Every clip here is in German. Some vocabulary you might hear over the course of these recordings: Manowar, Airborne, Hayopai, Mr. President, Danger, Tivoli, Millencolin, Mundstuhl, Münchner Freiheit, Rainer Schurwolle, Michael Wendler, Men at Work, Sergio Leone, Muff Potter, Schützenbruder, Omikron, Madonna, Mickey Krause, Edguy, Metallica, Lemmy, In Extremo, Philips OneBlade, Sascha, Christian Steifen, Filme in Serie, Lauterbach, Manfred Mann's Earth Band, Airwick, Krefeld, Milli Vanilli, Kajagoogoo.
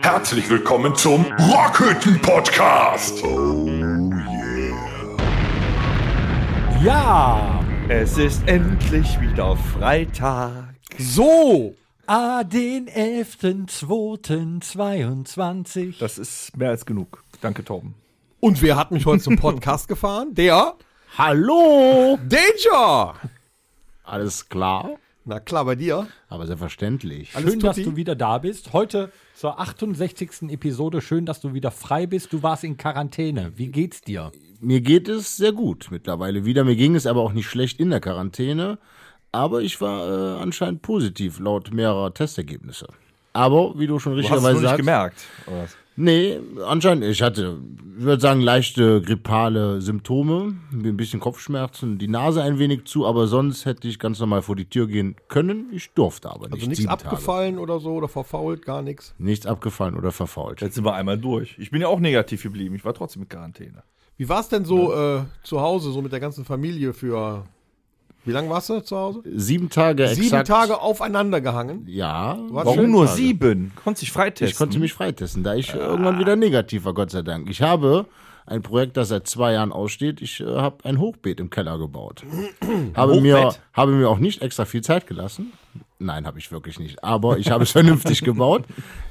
Herzlich willkommen zum Rockhütten-Podcast! Oh yeah! Ja, es ist endlich wieder Freitag. So! Den 11.02.22. Das ist mehr als genug. Danke, Torben. Und wer hat mich heute zum Podcast gefahren? Der? Hallo! Danger! Alles klar? Na klar, bei dir. Aber selbstverständlich. Schön, dass du wieder da bist. Heute zur 68. Episode. Schön, dass du wieder frei bist. Du warst in Quarantäne. Wie geht's dir? Mir geht es sehr gut mittlerweile wieder. Mir ging es aber auch nicht schlecht in der Quarantäne. Aber ich war anscheinend positiv, laut mehrerer Testergebnisse. Aber, wie du schon richtigerweise sagst... Du hast es nicht gemerkt, oder was? Nee, anscheinend, ich hatte, ich würde sagen, leichte grippale Symptome, ein bisschen Kopfschmerzen, die Nase ein wenig zu, aber sonst hätte ich ganz normal vor die Tür gehen können, ich durfte aber nicht. Also nichts abgefallen oder so, oder verfault, gar nichts? Nichts abgefallen oder verfault. Jetzt sind wir einmal durch. Ich bin ja auch negativ geblieben, ich war trotzdem in Quarantäne. Wie war es denn so zu Hause, so mit der ganzen Familie für... Wie lange warst du zu Hause? 7 Tage exakt. 7 Tage aufeinander gehangen? Ja. Warum nur 7? Konntest dich freitesten? Ich konnte mich freitesten, da ich irgendwann wieder negativ war, Gott sei Dank. Ich habe ein Projekt, das seit 2 Jahren aussteht. Ich habe ein Hochbeet im Keller gebaut. habe mir auch nicht extra viel Zeit gelassen. Nein, habe ich wirklich nicht. Aber ich habe es vernünftig gebaut.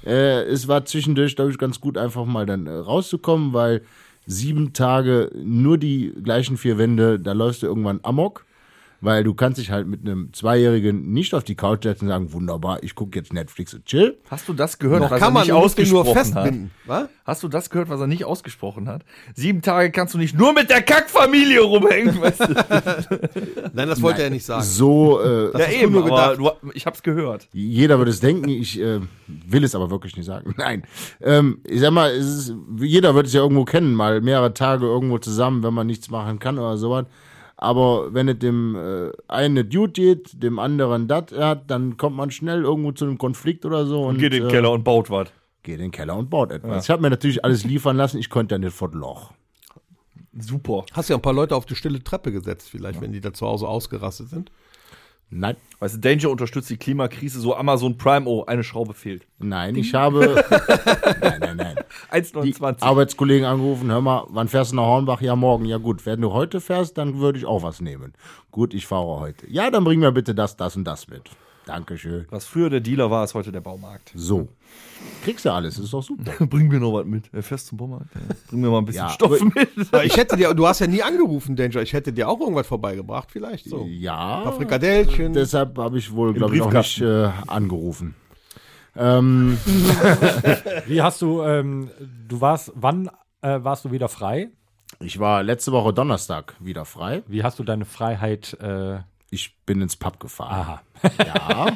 Es war zwischendurch, glaube ich, ganz gut, einfach mal dann rauszukommen, weil 7 Tage nur die gleichen 4 Wände, da läufst du irgendwann amok. Weil du kannst dich halt mit einem 2-Jährigen nicht auf die Couch setzen und sagen, wunderbar, ich gucke jetzt Netflix und chill. Hast du das gehört, was er nicht ausgesprochen hat? Was? Hast du das gehört, was er nicht ausgesprochen hat? 7 Tage kannst du nicht nur mit der Kackfamilie rumhängen, weißt du? Nein, das wollte er nicht sagen. So, ja eben, nur gedacht. Aber ich hab's gehört. Jeder würde es denken, ich will es aber wirklich nicht sagen. Nein, ich sag mal, jeder wird es ja irgendwo kennen, mal mehrere Tage irgendwo zusammen, wenn man nichts machen kann oder sowas. Aber wenn es dem einen eine Dude geht, dem anderen das hat, dann kommt man schnell irgendwo zu einem Konflikt oder so. Und geht in den Keller und baut was. Geht in den Keller und baut etwas. Ja. Ich habe mir natürlich alles liefern lassen, ich konnte ja nicht vor Loch. Super. Hast ja ein paar Leute auf die stille Treppe gesetzt vielleicht, wenn die da zu Hause ausgerastet sind. Nein. Weißt du, Danger unterstützt die Klimakrise, so Amazon Prime, oh, eine Schraube fehlt. Nein, ich habe... nein. 1,29. Die Arbeitskollegen angerufen, hör mal, wann fährst du nach Hornbach? Ja, morgen. Ja gut, wenn du heute fährst, dann würde ich auch was nehmen. Gut, ich fahre heute. Ja, dann bring mir bitte das und das mit. Dankeschön. Was früher der Dealer war, ist heute der Baumarkt. So. Kriegst du alles, ist doch super. Bring mir noch was mit. Fährst zum Baumarkt? Bring mir mal ein bisschen Stoff mit. Du hast ja nie angerufen, Danger. Ich hätte dir auch irgendwas vorbeigebracht, vielleicht so. Ja. Ein paar Frikadelchen. Deshalb habe ich wohl, glaube ich, noch nicht angerufen. Wie hast du, wann warst du wieder frei? Ich war letzte Woche Donnerstag wieder frei. Wie hast du deine Freiheit, Ich bin ins Pub gefahren. Aha. Ja.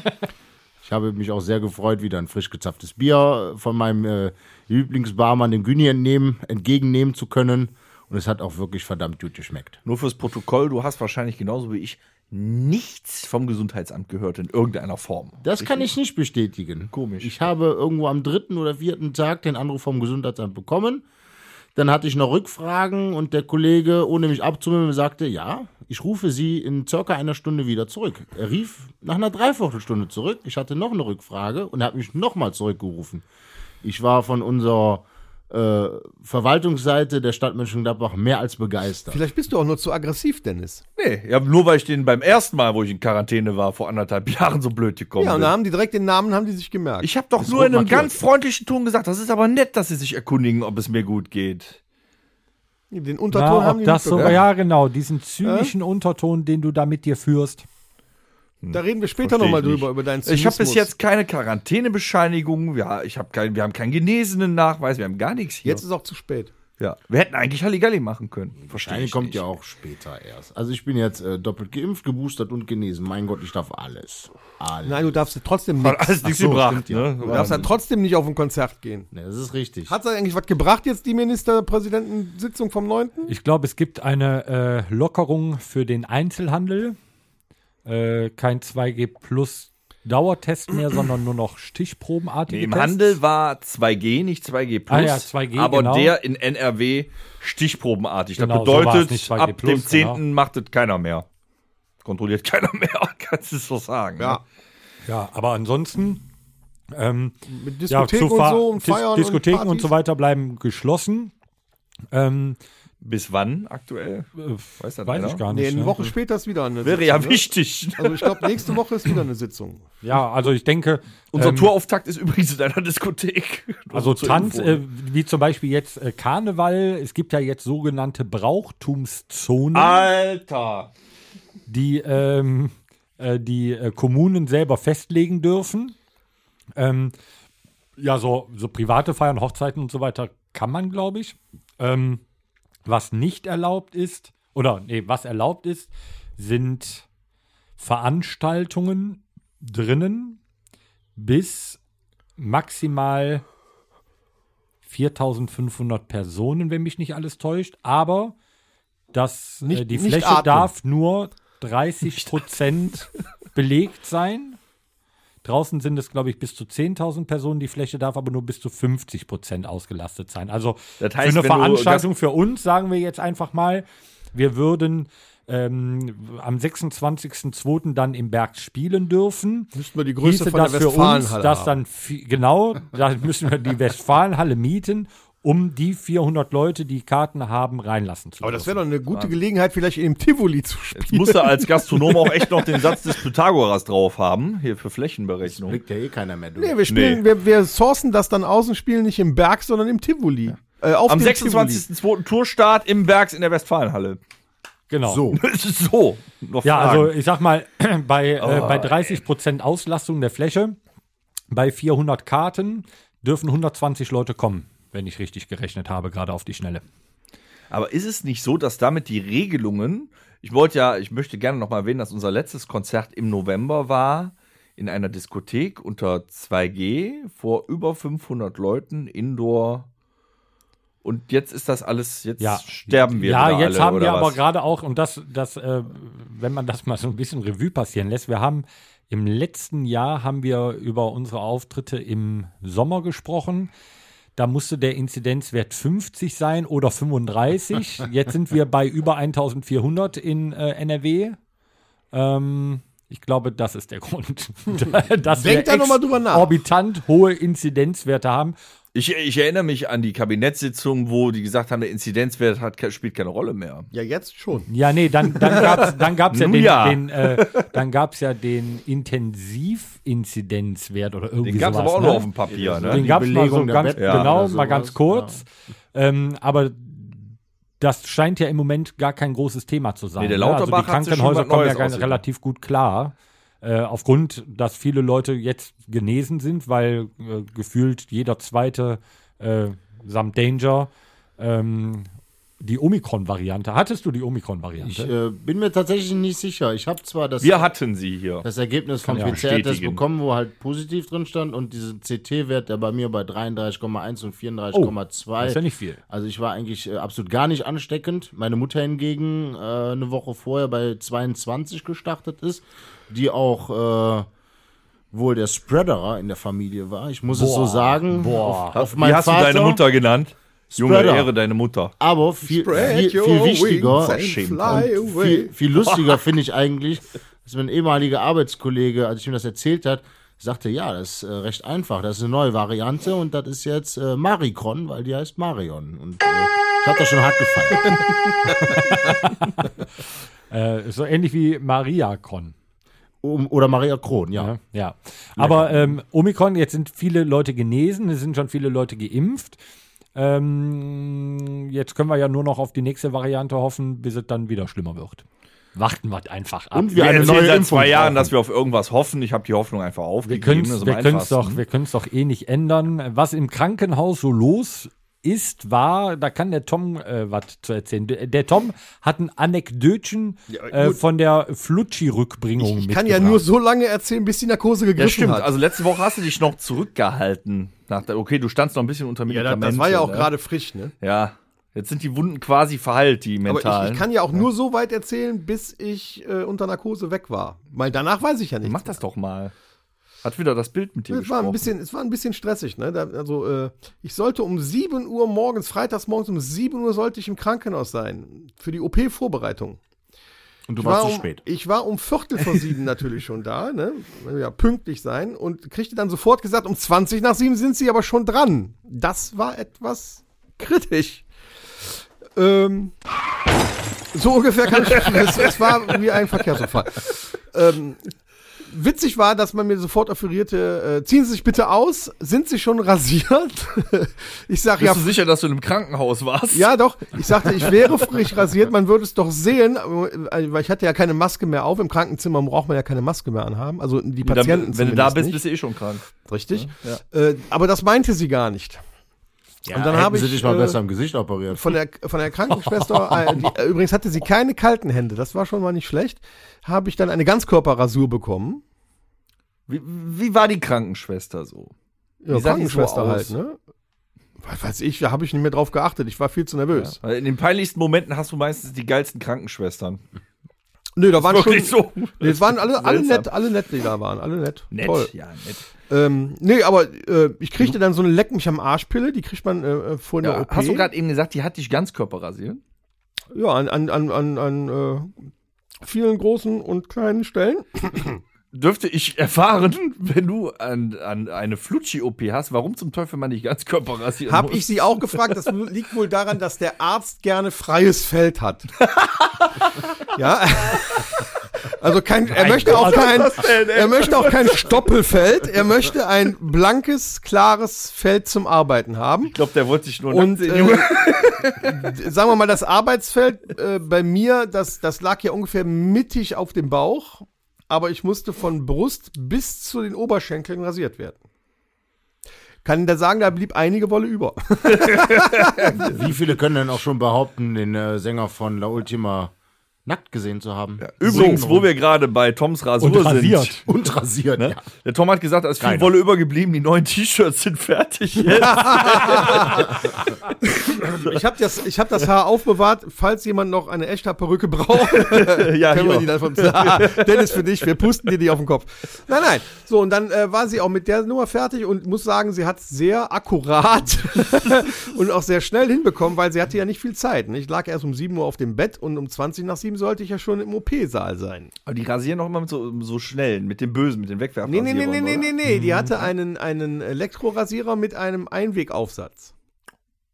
Ich habe mich auch sehr gefreut, wieder ein frisch gezapftes Bier von meinem Lieblingsbarmann, dem Güni, entgegennehmen zu können. Und es hat auch wirklich verdammt gut geschmeckt. Nur fürs Protokoll, du hast wahrscheinlich genauso wie ich nichts vom Gesundheitsamt gehört in irgendeiner Form. Das kann ich nicht bestätigen. Komisch. Ich habe irgendwo am 3. oder 4. Tag den Anruf vom Gesundheitsamt bekommen. Dann hatte ich noch Rückfragen und der Kollege, ohne mich abzumühen, sagte, ja, ich rufe Sie in circa einer Stunde wieder zurück. Er rief nach einer Dreiviertelstunde zurück. Ich hatte noch eine Rückfrage und er hat mich nochmal zurückgerufen. Ich war von unserer Verwaltungsseite der Stadt Mönchengladbach mehr als begeistert. Vielleicht bist du auch nur zu aggressiv, Dennis. Nee, ja, nur weil ich den beim ersten Mal, wo ich in Quarantäne war, vor anderthalb Jahren so blöd gekommen bin. Ja, und da haben die direkt den Namen, haben die sich gemerkt. Ich habe doch nur in einem ganz freundlichen Ton gesagt, das ist aber nett, dass sie sich erkundigen, ob es mir gut geht. Den Unterton haben die das nicht bekommen. Ja, genau, diesen zynischen Unterton, den du da mit dir führst. Da reden wir später nochmal drüber, über deinen Zynismus. Ich habe bis jetzt keine Quarantänebescheinigung, wir haben keinen Genesenen-Nachweis, wir haben gar nichts hier. Jetzt ist auch zu spät. Ja, wir hätten eigentlich Halligalli machen können. Verstehe ich. Kommt ja auch später erst. Also ich bin jetzt doppelt geimpft, geboostert und genesen. Mein Gott, ich darf alles. Nein, du darfst trotzdem nichts. Alles nichts gebracht. Ne? Du darfst ja trotzdem nicht auf ein Konzert gehen. Ja, das ist richtig. Hat es eigentlich was gebracht jetzt, die Ministerpräsidentensitzung vom 9.? Ich glaube, es gibt eine Lockerung für den Einzelhandel. Kein 2G+-Dauertest mehr, sondern nur noch stichprobenartige Tests. Im Handel war 2G, nicht 2G+. Ah ja, 2G, aber genau. Der in NRW stichprobenartig. Genau, das bedeutet, so ab dem 10. Macht es keiner mehr. kontrolliert keiner mehr, kannst du so sagen. Ja, ne? Ja, aber ansonsten mit Diskotheken ja, und so und Feiern Diskotheken und so weiter bleiben geschlossen. Bis wann aktuell? Weiß ich gar nicht. Eine Woche später ist wieder eine Sitzung. Wäre ja wichtig. Ne? Also ich glaube, nächste Woche ist wieder eine Sitzung. Ja, also ich denke... Unser Tourauftakt ist übrigens in einer Diskothek. Also Tanz, wie zum Beispiel jetzt Karneval. Es gibt ja jetzt sogenannte Brauchtumszonen. Alter! Die Kommunen selber festlegen dürfen. So private Feiern, Hochzeiten und so weiter kann man, glaube ich. Was nicht erlaubt ist, was erlaubt ist, sind Veranstaltungen drinnen bis maximal 4.500 Personen, wenn mich nicht alles täuscht. Aber die Fläche darf nur 30% belegt sein. Draußen sind es, glaube ich, bis zu 10.000 Personen. Die Fläche darf aber nur bis zu 50% ausgelastet sein. Also das heißt, für eine Veranstaltung für uns, sagen wir jetzt einfach mal, wir würden am 26.02. dann im Berg spielen dürfen. Müssten wir die Größe von der Westfalenhalle haben. Genau, da müssen wir die Westfalenhalle mieten, um die 400 Leute, die Karten haben, reinlassen zu können. Aber das wäre doch eine gute Gelegenheit, vielleicht im Tivoli zu spielen. Jetzt muss er als Gastronom auch echt noch den Satz des Pythagoras drauf haben, hier für Flächenberechnung. Das blickt ja keiner mehr durch. Nee, wir sourcen das dann aus und spielen nicht im Berg, sondern im Tivoli. Ja. Am 26.02. Tourstart im Bergs in der Westfalenhalle. Genau. So. So. Noch ja, Fragen. Also ich sag mal, bei 30% Auslastung der Fläche, bei 400 Karten dürfen 120 Leute kommen. Wenn ich richtig gerechnet habe, gerade auf die Schnelle. Aber ist es nicht so, dass damit die Regelungen, ich möchte gerne noch mal erwähnen, dass unser letztes Konzert im November war, in einer Diskothek unter 2G, vor über 500 Leuten, Indoor. Und jetzt ist das alles, sterben wir alle. Ja, jetzt haben wir aber gerade auch, und das, wenn man das mal so ein bisschen Revue passieren lässt, wir haben im letzten Jahr über unsere Auftritte im Sommer gesprochen. Da musste der Inzidenzwert 50 sein oder 35. Jetzt sind wir bei über 1400 in NRW. Ich glaube, das ist der Grund, dass wir exorbitant hohe Inzidenzwerte haben. Ich erinnere mich an die Kabinettssitzung, wo die gesagt haben, der Inzidenzwert spielt keine Rolle mehr. Ja, jetzt schon. Ja, nee, dann gab's ja den Intensivinzidenzwert oder irgendwie sowas. Den gab's aber auch noch auf dem Papier, ne? Den gab's mal so ganz, mal ganz kurz. Ja. Aber das scheint ja im Moment gar kein großes Thema zu sein. Nee, der Lauterbach hat sich schon was Neues ausgedacht. Also die Krankenhäuser kommen ja relativ gut klar. Aufgrund, dass viele Leute jetzt genesen sind, weil gefühlt jeder Zweite samt Danger die Omikron-Variante. Hattest du die Omikron-Variante? Ich bin mir tatsächlich nicht sicher. Ich habe zwar das Ergebnis vom PCR-Test bekommen, wo halt positiv drin stand und diesen CT-Wert, der bei mir bei 33,1 und 34,2. Das ist ja nicht viel. Also ich war eigentlich absolut gar nicht ansteckend. Meine Mutter hingegen eine Woche vorher bei 22 gestartet ist, die auch wohl der Spreaderer in der Familie war. Ich muss es so sagen. Auf meinen Vater. Wie hast du deine Mutter genannt? Spreader. Junge, Ehre deine Mutter. Aber viel wichtiger und viel lustiger finde ich eigentlich, dass mein ehemaliger Arbeitskollege, als ich ihm das erzählt hat, sagte, ja, das ist recht einfach, das ist eine neue Variante und das ist jetzt Marikron, weil die heißt Marion. Und ich habe das schon hart gefallen. So ähnlich wie Mariakron. Oder Maria Kron, ja. Aber Omikron, jetzt sind viele Leute genesen, es sind schon viele Leute geimpft. Jetzt können wir ja nur noch auf die nächste Variante hoffen, bis es dann wieder schlimmer wird. Warten wir einfach ab. Und wir erzählen seit 2 Jahren, dass wir auf irgendwas hoffen. Ich habe die Hoffnung einfach aufgegeben. Wir können es doch eh nicht ändern. Was im Krankenhaus so los ist, da kann der Tom was zu erzählen. Der Tom hat ein Anekdötchen von der Flutschi-Rückbringung mitgebracht. Ich kann ja nur so lange erzählen, bis die Narkose gegriffen hat. Also letzte Woche hast du dich noch zurückgehalten. Okay, du standst noch ein bisschen unter Medikamenten. Ja, das war ja auch gerade frisch, ne? Ja. Jetzt sind die Wunden quasi verheilt, die mentalen. Aber ich kann ja auch nur so weit erzählen, bis ich unter Narkose weg war. Weil danach weiß ich ja nichts. Mach das doch mal. Hat wieder das Bild mit dir gesprochen. Es war ein bisschen stressig, ne? Ich sollte um 7 Uhr freitags morgens um 7 Uhr sollte ich im Krankenhaus sein. Für die OP-Vorbereitung. Und du warst zu spät. Ich war um 6:45 natürlich schon da, ne? Ja, pünktlich sein. Und kriegte dann sofort gesagt, um 6:20 sind sie aber schon dran. Das war etwas kritisch. So ungefähr kann ich es war wie ein Verkehrsunfall. Witzig war, dass man mir sofort offerierte, ziehen Sie sich bitte aus, sind Sie schon rasiert? Ich sag, bist du sicher, dass du in einem Krankenhaus warst? Ja, doch. Ich sagte, ich wäre frisch rasiert, man würde es doch sehen, weil ich hatte ja keine Maske mehr auf. Im Krankenzimmer braucht man ja keine Maske mehr anhaben. Also die Patienten. Wenn du da bist, bist du eh schon krank. Richtig. Ja. Aber das meinte sie gar nicht. Ja, und dann habe ich dich mal besser am Gesicht operiert. Von der Krankenschwester, übrigens hatte sie keine kalten Hände, das war schon mal nicht schlecht, habe ich dann eine Ganzkörperrasur bekommen. Wie war die Krankenschwester so? Ja, wie Krankenschwester halt, ne? Was weiß ich, da habe ich nicht mehr drauf geachtet, ich war viel zu nervös. Ja. In den peinlichsten Momenten hast du meistens die geilsten Krankenschwestern. Nö, da waren schon. So. Nee, es waren alle nett, die da waren. Alle nett. Nett, toll. Ja, nett. Nee, aber ich kriegte dann so eine Leck-mich-am-Arsch-Pille, die kriegt man vor der OP. Hast du gerade eben gesagt, die hat dich Ganzkörper rasiert? Ja, an vielen großen und kleinen Stellen. Dürfte ich erfahren, wenn du an eine Flutschi-OP hast, warum zum Teufel man nicht Ganzkörper rasieren muss? Hab ich sie auch gefragt, das liegt wohl daran, dass der Arzt gerne freies Feld hat. Ja. Also er möchte auch kein Stoppelfeld, er möchte ein blankes, klares Feld zum Arbeiten haben. Ich glaube, der wollte sich nur nackt sehen. Sagen wir mal, das Arbeitsfeld bei mir, das lag ja ungefähr mittig auf dem Bauch, aber ich musste von Brust bis zu den Oberschenkeln rasiert werden. Kann da sagen, da blieb einige Wolle über. Wie viele können denn auch schon behaupten, den Sänger von La Ultima nackt gesehen zu haben? Ja, übrigens, wo wir gerade bei Toms Rasur sind. Und rasiert, ne? Ja. Der Tom hat gesagt, da ist viel Wolle übergeblieben, die neuen T-Shirts sind fertig jetzt. Ich hab das Haar aufbewahrt, falls jemand noch eine echte Perücke braucht. Ja, können wir die dann vom Dennis für dich, wir pusten dir die auf den Kopf. Nein. So, und dann war sie auch mit der Nummer fertig und muss sagen, sie hat es sehr akkurat und auch sehr schnell hinbekommen, weil sie hatte ja nicht viel Zeit. Ne? Ich lag erst um 7 Uhr auf dem Bett und um 20 nach 7 sollte ich ja schon im OP-Saal sein. Aber die rasieren noch immer so schnell, mit dem Bösen, mit den Wegwerfern. Nee. Die hatte einen Elektrorasierer mit einem Einwegaufsatz.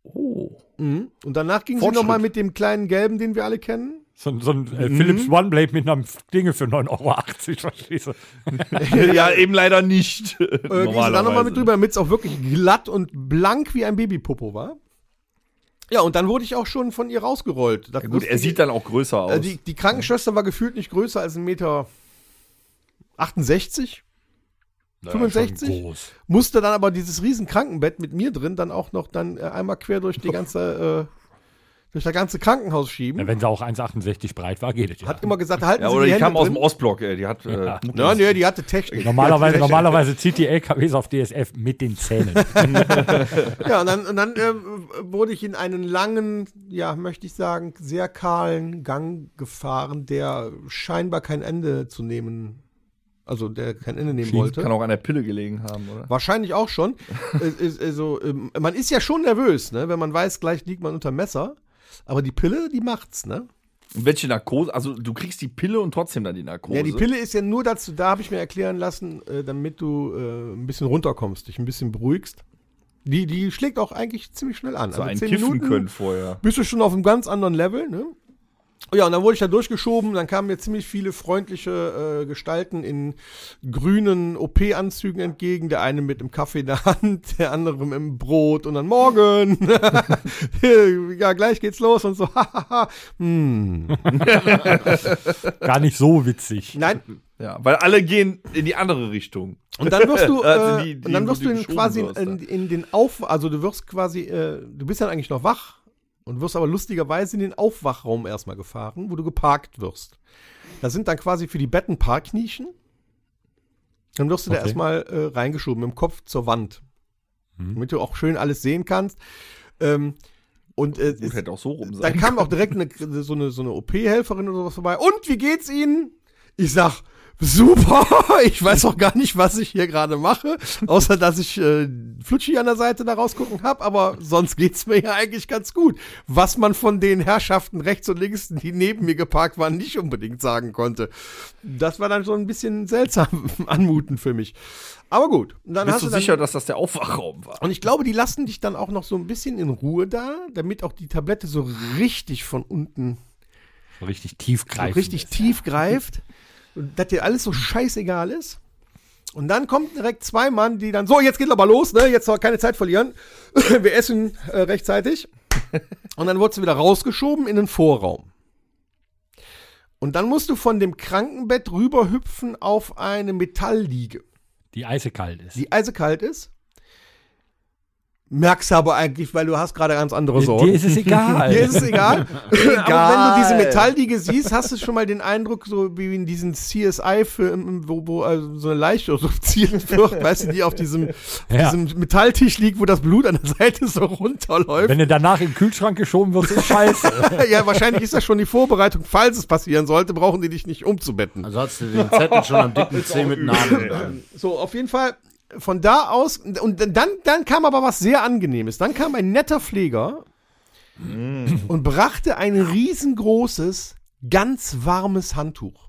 Oh. Mhm. Und danach ging sie nochmal mit dem kleinen gelben, den wir alle kennen. So ein Philips OneBlade mit einem Dinge für 9,80 €, verstehst du? Ja, eben leider nicht. Ging sie da nochmal mit drüber, damit es auch wirklich glatt und blank wie ein Babypopo war. Ja, und dann wurde ich auch schon von ihr rausgerollt. Ja, gut, er sieht dann auch größer aus. Die Krankenschwester war gefühlt nicht größer als 1,68 m, naja, 65. Groß. Musste dann aber dieses riesen Krankenbett mit mir drin dann auch noch dann einmal quer durch das ganze Krankenhaus schieben. Ja, wenn sie auch 1,68 breit war, geht es ja. Hat immer gesagt, halten Sie die Hände drin. Oder die kam aus dem Ostblock, ey. Die hat... Ja. Nee, die hatte Technik. Normalerweise zieht die LKWs auf DSF mit den Zähnen. Ja, und dann wurde ich in einen langen, ja, möchte ich sagen, sehr kahlen Gang gefahren, der scheinbar kein Ende zu nehmen... Also, der kein Ende nehmen wollte. Kann auch an der Pille gelegen haben, oder? Wahrscheinlich auch schon. Also, man ist ja schon nervös, ne? Wenn man weiß, gleich liegt man unter Messer. Aber die Pille, die macht's, ne? Und welche Narkose? Also, du kriegst die Pille und trotzdem dann die Narkose. Ja, die Pille ist ja nur dazu, da habe ich mir erklären lassen, damit du ein bisschen runterkommst, dich ein bisschen beruhigst. Die schlägt auch eigentlich ziemlich schnell an. Also, einen 10 kiffen Minuten können vorher. Bist du schon auf einem ganz anderen Level, ne? Ja, und dann wurde ich da durchgeschoben, dann kamen mir ziemlich viele freundliche Gestalten in grünen OP-Anzügen entgegen, der eine mit dem Kaffee in der Hand, der andere mit dem Brot und dann morgen, ja, gleich geht's los und so, Gar nicht so witzig. Nein. Ja, weil alle gehen in die andere Richtung. Und dann wirst du du bist dann eigentlich noch wach. Und wirst aber lustigerweise in den Aufwachraum erstmal gefahren, wo du geparkt wirst. Da sind dann quasi für die Betten Parknischen. Dann wirst du da erstmal reingeschoben, mit dem Kopf zur Wand. Damit du auch schön alles sehen kannst. Das hätte auch so rum sein. Dann kam auch direkt so eine OP-Helferin oder sowas vorbei. Und wie geht's Ihnen? Ich sag, super, ich weiß auch gar nicht, was ich hier gerade mache, außer dass ich Flutschi an der Seite da rausgucken habe, aber sonst geht's mir ja eigentlich ganz gut. Was man von den Herrschaften rechts und links, die neben mir geparkt waren, nicht unbedingt sagen konnte. Das war dann so ein bisschen seltsam anmutend für mich. Aber gut. Dann bist du sicher, dass das der Aufwachraum war? Und ich glaube, die lassen dich dann auch noch so ein bisschen in Ruhe da, damit auch die Tablette so richtig von unten richtig tief greift. Dass dir alles so scheißegal ist. Und dann kommt direkt zwei Mann, die dann so, jetzt geht's aber los, ne? Jetzt noch keine Zeit verlieren. Wir essen rechtzeitig. Und dann wurdest du wieder rausgeschoben in den Vorraum. Und dann musst du von dem Krankenbett rüberhüpfen auf eine Metallliege. Die eisekalt ist. Merkst du aber eigentlich, weil du hast gerade ganz andere Sorgen. Dir ist es egal. Aber wenn du diese Metalldiege siehst, hast du schon mal den Eindruck, so wie in diesen CSI-Filmen, wo also so eine Leiche obduziert wird, weißt du, die auf diesem Metalltisch liegt, wo das Blut an der Seite so runterläuft. Wenn du danach in den Kühlschrank geschoben wirst, ist scheiße. Ja, wahrscheinlich ist das schon die Vorbereitung. Falls es passieren sollte, brauchen die dich nicht umzubetten. Also hast du den Zettel schon am dicken Zeh mit Nadeln. So, auf jeden Fall. Von da aus, und dann kam aber was sehr Angenehmes. Dann kam ein netter Pfleger und brachte ein riesengroßes, ganz warmes Handtuch.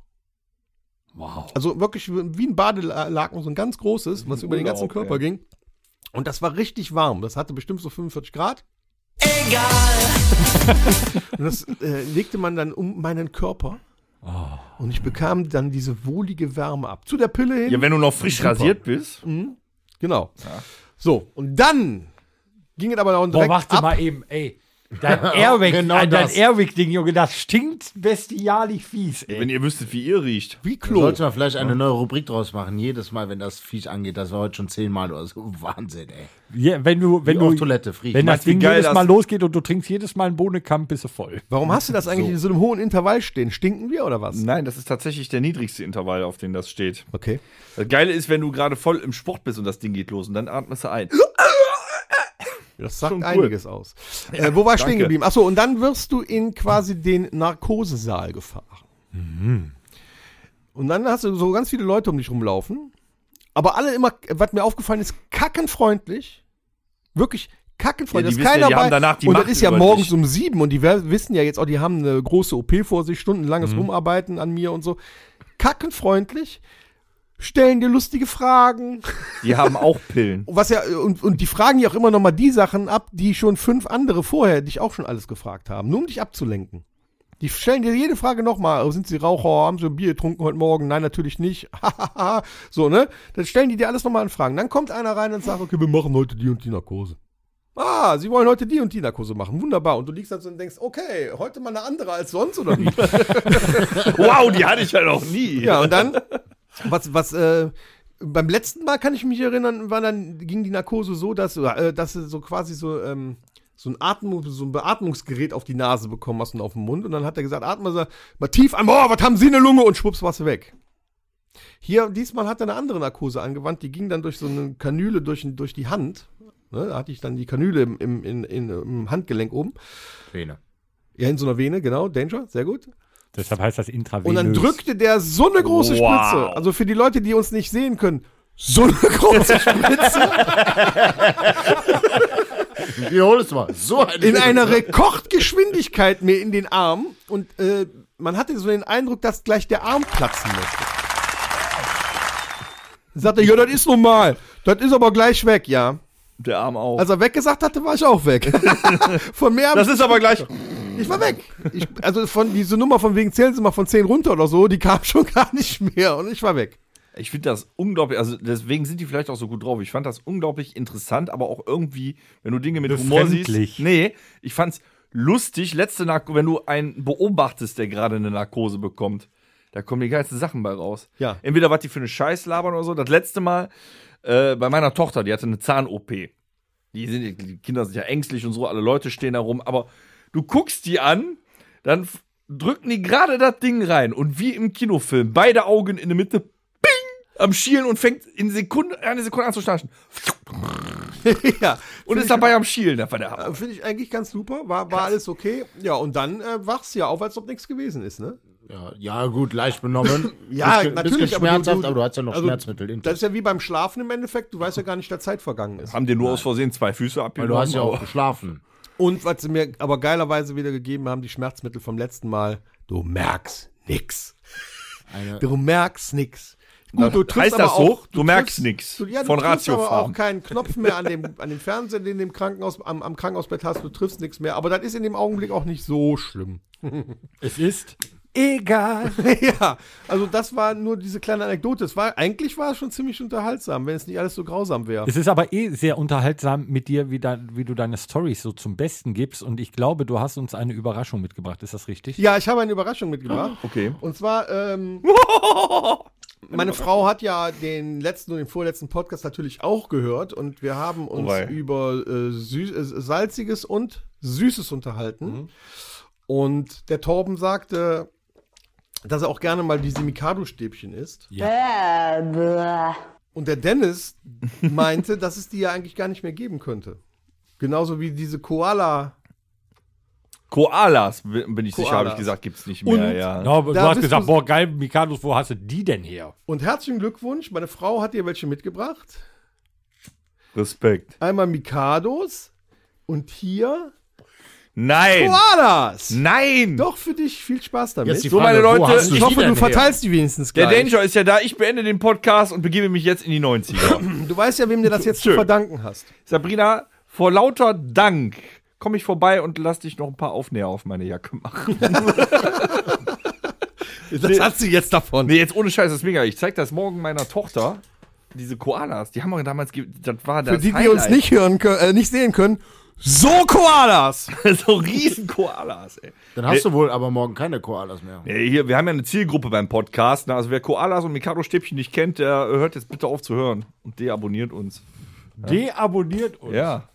Wow. Also wirklich wie ein Badelaken, so ein ganz großes, was über den ganzen Körper ging. Und das war richtig warm. Das hatte bestimmt so 45 Grad. Egal. Und das legte man dann um meinen Körper. Oh. Und ich bekam dann diese wohlige Wärme ab. Zu der Pille hin. Ja, wenn du noch frisch rasiert bist. Mhm. Genau. Ja. So, und dann ging es aber noch direkt ab. Dein Airwick, genau dein Airwick-Ding, Junge, das stinkt bestialisch fies, ey. Wenn ihr wüsstet, wie ihr riecht. Wie Klo. Da sollte man vielleicht eine neue Rubrik draus machen. Jedes Mal, wenn das Viech angeht, das war heute schon 10 Mal oder so. Wahnsinn, ey. Ja, wenn du auf Toilette friech. Wenn das Ding jedes Mal losgeht und du trinkst jedes Mal einen Bonnekamp, bist du voll. Warum hast du das eigentlich in so einem hohen Intervall stehen? Stinken wir oder was? Nein, das ist tatsächlich der niedrigste Intervall, auf den das steht. Okay. Das Geile ist, wenn du gerade voll im Sport bist und das Ding geht los und dann atmest du ein. Das sagt einiges aus. Wo war ich stehen geblieben? Achso, und dann wirst du in quasi den Narkosesaal gefahren. Mhm. Und dann hast du so ganz viele Leute um dich rumlaufen. Aber alle immer, was mir aufgefallen ist, kackenfreundlich. Wirklich kackenfreundlich. Ja, das ist ja morgens um 7 und die wissen ja jetzt auch, die haben eine große OP vor sich, stundenlanges Rumarbeiten an mir und so. Kackenfreundlich. Stellen dir lustige Fragen. Die haben auch Pillen. Und die fragen ja auch immer noch mal die Sachen ab, die schon 5 andere vorher dich auch schon alles gefragt haben. Nur um dich abzulenken. Die stellen dir jede Frage noch mal. Sind sie Raucher? Haben sie ein Bier getrunken heute Morgen? Nein, natürlich nicht. So, ne? Dann stellen die dir alles noch mal an Fragen. Dann kommt einer rein und sagt, okay, wir machen heute die und die Narkose. Ah, sie wollen heute die und die Narkose machen. Wunderbar. Und du liegst da so und denkst, okay, heute mal eine andere als sonst, oder wie? Wow, die hatte ich ja noch nie. Ja, und dann... beim letzten Mal kann ich mich erinnern, war dann ging die Narkose so, dass du so quasi so ein Beatmungsgerät auf die Nase bekommen hast und auf den Mund. Und dann hat er gesagt, atme mal tief an, boah, was haben Sie eine Lunge? Und schwupps, warst du weg. Diesmal hat er eine andere Narkose angewandt, die ging dann durch so eine Kanüle durch die Hand. Ne, da hatte ich dann die Kanüle im Handgelenk oben. Vene. Ja, in so einer Vene, genau, Danger, sehr gut. Deshalb heißt das intravenös. Und dann drückte der so eine große Spritze. Also für die Leute, die uns nicht sehen können, so eine große Spritze. Wiederhol es mal. So eine in einer Rekordgeschwindigkeit mir in den Arm. Und man hatte so den Eindruck, dass gleich der Arm platzen musste. Dann sagte er, ja, das ist normal. Das ist aber gleich weg, ja. Der Arm auch. Als er weggesagt hatte, war ich auch weg. Von mehr. Das ist aber gleich... Ich war weg. Diese Nummer von wegen zählen Sie mal von 10 runter oder so, die kam schon gar nicht mehr und ich war weg. Ich finde das unglaublich, also deswegen sind die vielleicht auch so gut drauf. Ich fand das unglaublich interessant, aber auch irgendwie, wenn du Dinge mit Humor siehst. Nee, ich fand's lustig, wenn du einen beobachtest, der gerade eine Narkose bekommt. Da kommen die geilsten Sachen bei raus. Ja. Entweder was die für eine Scheiß labern oder so. Das letzte Mal bei meiner Tochter, die hatte eine Zahn-OP. Die Kinder sind ja ängstlich und so, alle Leute stehen da rum, aber du guckst die an, dann drücken die gerade das Ding rein. Und wie im Kinofilm, beide Augen in der Mitte, bing, am Schielen und fängt eine Sekunde an zu schnarchen. Ja, und ist dabei am Schielen. Finde ich eigentlich ganz super, war alles okay. Ja, und dann wachst du ja auf, als ob nichts gewesen ist, ne? Ja, gut, leicht benommen. Ja, bisschen, natürlich. Bisschen schmerzhaft, aber du hast ja noch Schmerzmittel. Das ist ja wie beim Schlafen im Endeffekt. Du weißt ja gar nicht, dass Zeit vergangen ist. Haben dir nur aus Versehen zwei Füße abgenommen. Weil du hast ja auch geschlafen. Und was sie mir aber geilerweise wieder gegeben haben, die Schmerzmittel vom letzten Mal, du merkst nix. Du merkst nix. Gut, du triffst heißt das aber so? Auch, du merkst nichts. Ja, von Ratio aber auch keinen Knopf mehr an dem Fernseher, den du am Krankenhausbett hast. Du triffst nichts mehr. Aber das ist in dem Augenblick auch nicht so schlimm. Es ist egal. Ja, also das war nur diese kleine Anekdote. Eigentlich war es schon ziemlich unterhaltsam, wenn es nicht alles so grausam wäre. Es ist aber sehr unterhaltsam mit dir, wie du deine Storys so zum Besten gibst. Und ich glaube, du hast uns eine Überraschung mitgebracht. Ist das richtig? Ja, ich habe eine Überraschung mitgebracht. Okay. Und zwar meine Frau hat ja den letzten und den vorletzten Podcast natürlich auch gehört und wir haben uns über Salziges und Süßes unterhalten. Mhm. Und der Torben sagte, dass er auch gerne mal diese Mikado-Stäbchen isst. Ja. Und der Dennis meinte, dass es die ja eigentlich gar nicht mehr geben könnte. Genauso wie diese Koalas, bin ich sicher, habe ich gesagt, gibt's nicht mehr. Und ja. No, du hast gesagt, boah, geil, Mikados, wo hast du die denn her? Und herzlichen Glückwunsch, meine Frau hat dir welche mitgebracht. Respekt. Einmal Mikados und hier Koalas. Nein! Doch, für dich viel Spaß damit. Jetzt die Frage, meine Leute, ich hoffe, du verteilst die wenigstens gleich. Der Danger ist ja da, ich beende den Podcast und begebe mich jetzt in die 90er. Du weißt ja, wem du das jetzt zu verdanken hast. Sabrina, vor lauter Dank komme ich vorbei und lass dich noch ein paar Aufnäher auf meine Jacke machen. Das hat sie jetzt davon. Nee, jetzt ohne Scheiß, das ist mega. Ich zeig das morgen meiner Tochter. Diese Koalas, die haben wir damals, das war das Highlight. Für die, die uns nicht hören können, nicht sehen können, so Koalas. So Riesen-Koalas, ey. Dann hast du wohl aber morgen keine Koalas mehr. Nee, hier, wir haben ja eine Zielgruppe beim Podcast. Ne? Also wer Koalas und Mikado-Stäbchen nicht kennt, der hört jetzt bitte auf zu hören. Und deabonniert uns. Ja. Deabonniert uns? Ja.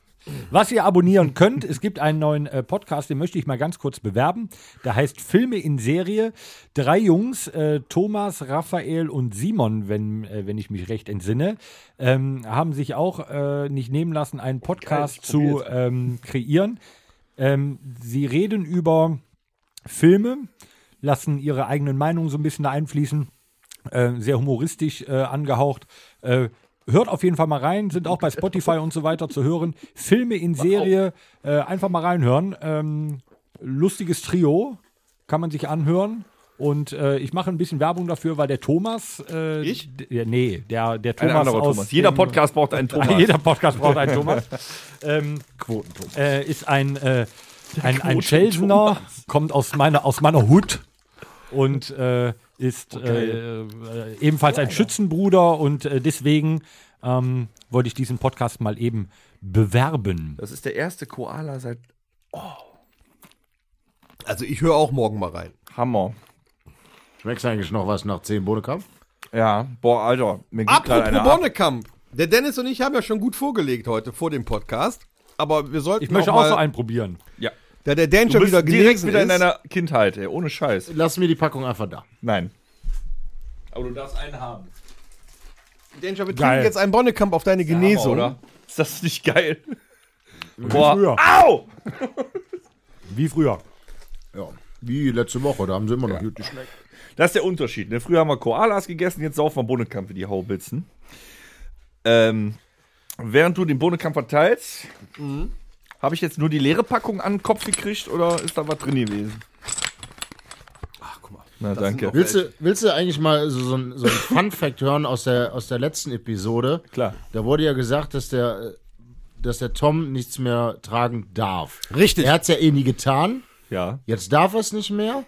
Was ihr abonnieren könnt, es gibt einen neuen Podcast, den möchte ich mal ganz kurz bewerben. Der heißt Filme in Serie. 3 Jungs, Thomas, Raphael und Simon, wenn ich mich recht entsinne, haben sich auch nicht nehmen lassen, einen Podcast zu kreieren. Sie reden über Filme, lassen ihre eigenen Meinungen so ein bisschen da einfließen, sehr humoristisch angehaucht. Hört auf jeden Fall mal rein, sind auch bei Spotify und so weiter zu hören. Filme in Serie, einfach mal reinhören. Lustiges Trio, kann man sich anhören. Und ich mache ein bisschen Werbung dafür, weil der Thomas... ich? Der Thomas aus... Thomas. Jeder Podcast braucht einen Thomas. Jeder Podcast braucht einen Thomas. Quoten-Thomas. Ist ein Schelsener, kommt aus meiner Hut und... ist ebenfalls ein Schützenbruder und deswegen wollte ich diesen Podcast mal eben bewerben. Das ist der erste Koala seit... Oh. Also ich höre auch morgen mal rein. Hammer. Schmeckt's eigentlich noch was nach 10 Bonnekamp? Ja, boah, Alter. Mir gibt grad einer ab. Bonnekamp. Der Dennis und ich haben ja schon gut vorgelegt heute vor dem Podcast, aber wir sollten Ich möchte auch so einen probieren. Ja. Da der Danger wieder direkt wieder in deiner Kindheit, ey, ohne Scheiß. Lass mir die Packung einfach da. Nein. Aber du darfst einen haben. Danger, wir trinken jetzt einen Bonnekamp auf deine Genesung. Hammer, oder? Ist das nicht geil? Boah. Wie früher. Au! Wie früher. Ja, wie letzte Woche, da haben sie immer noch gut geschmeckt. Das ist der Unterschied, ne? Früher haben wir Koalas gegessen, jetzt saufen wir Bonnekamp für die Haubitzen. Während du den Bonnekamp verteilst... Mhm. Habe ich jetzt nur die leere Packung an den Kopf gekriegt oder ist da was drin gewesen? Ach, guck mal. Na, danke. Willst du eigentlich mal so ein Fun-Fact hören aus der letzten Episode? Klar. Da wurde ja gesagt, dass der Tom nichts mehr tragen darf. Richtig. Er hat es ja eh nie getan. Ja. Jetzt darf er es nicht mehr.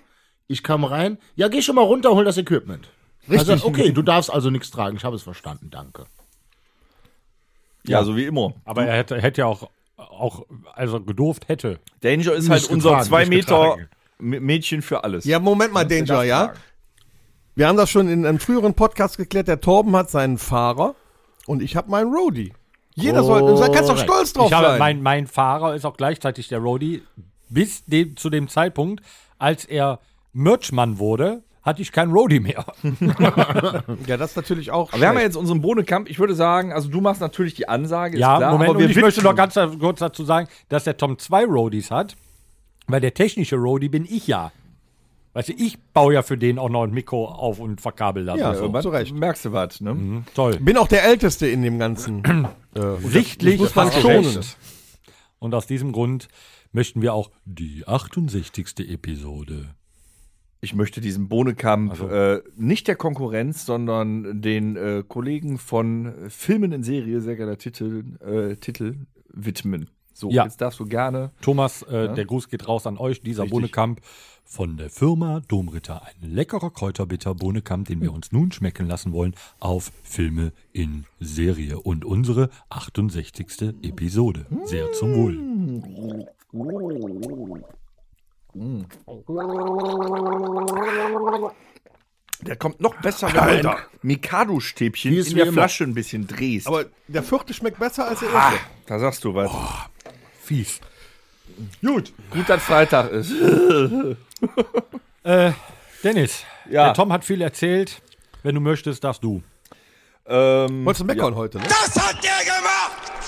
Ich kam rein. Ja, geh schon mal runter, hol das Equipment. Richtig. Also, okay, du darfst also nichts tragen. Ich habe es verstanden, danke. Ja, so wie immer. Aber er hätte ja auch, also gedurft hätte. Danger ist halt unser 2 Meter Mädchen für alles. Ja, Moment mal, Danger, ja? Wir haben das schon in einem früheren Podcast geklärt. Der Torben hat seinen Fahrer und ich habe meinen Roadie. Jeder sollte, da kannst du auch stolz drauf sein. Mein Fahrer ist auch gleichzeitig der Roadie. Zu dem Zeitpunkt, als er Merchmann wurde, hatte ich kein Roadie mehr. Ja, das ist natürlich auch. Aber wir haben ja jetzt unseren Bonnekamp. Ich würde sagen, also du machst natürlich die Ansage. Ja, ist klar, Moment, aber ich möchte noch ganz kurz dazu sagen, dass der Tom 2 Roadies hat, weil der technische Roadie bin ich ja. Weißt du, ich baue ja für den auch noch ein Mikro auf und verkabel das. Ja, so. Zu Recht. Merkst du was, ne? Mhm. Toll. Bin auch der Älteste in dem Ganzen. Sichtlich muss man schonen. Und aus diesem Grund möchten wir auch die 68. Episode. Ich möchte diesen Bonnekamp nicht der Konkurrenz, sondern den Kollegen von Filmen in Serie, sehr geiler Titel, widmen. So, ja. Jetzt darfst du gerne. Thomas, der Gruß geht raus an euch, dieser Bonnekamp von der Firma Domritter. Ein leckerer Kräuterbitter-Bonnekamp, den wir uns nun schmecken lassen wollen auf Filme in Serie. Und unsere 68. Episode. Sehr zum Wohl. Der kommt noch besser, wenn du ein Mikado-Stäbchen in der Flasche ein bisschen drehst. Aber der vierte schmeckt besser als der erste. Da sagst du was. Oh, fies. Gut, dass Freitag ist. Dennis, der Tom hat viel erzählt. Wenn du möchtest, darfst du. Wolltest du meckern heute, ne? Das hat der gemacht!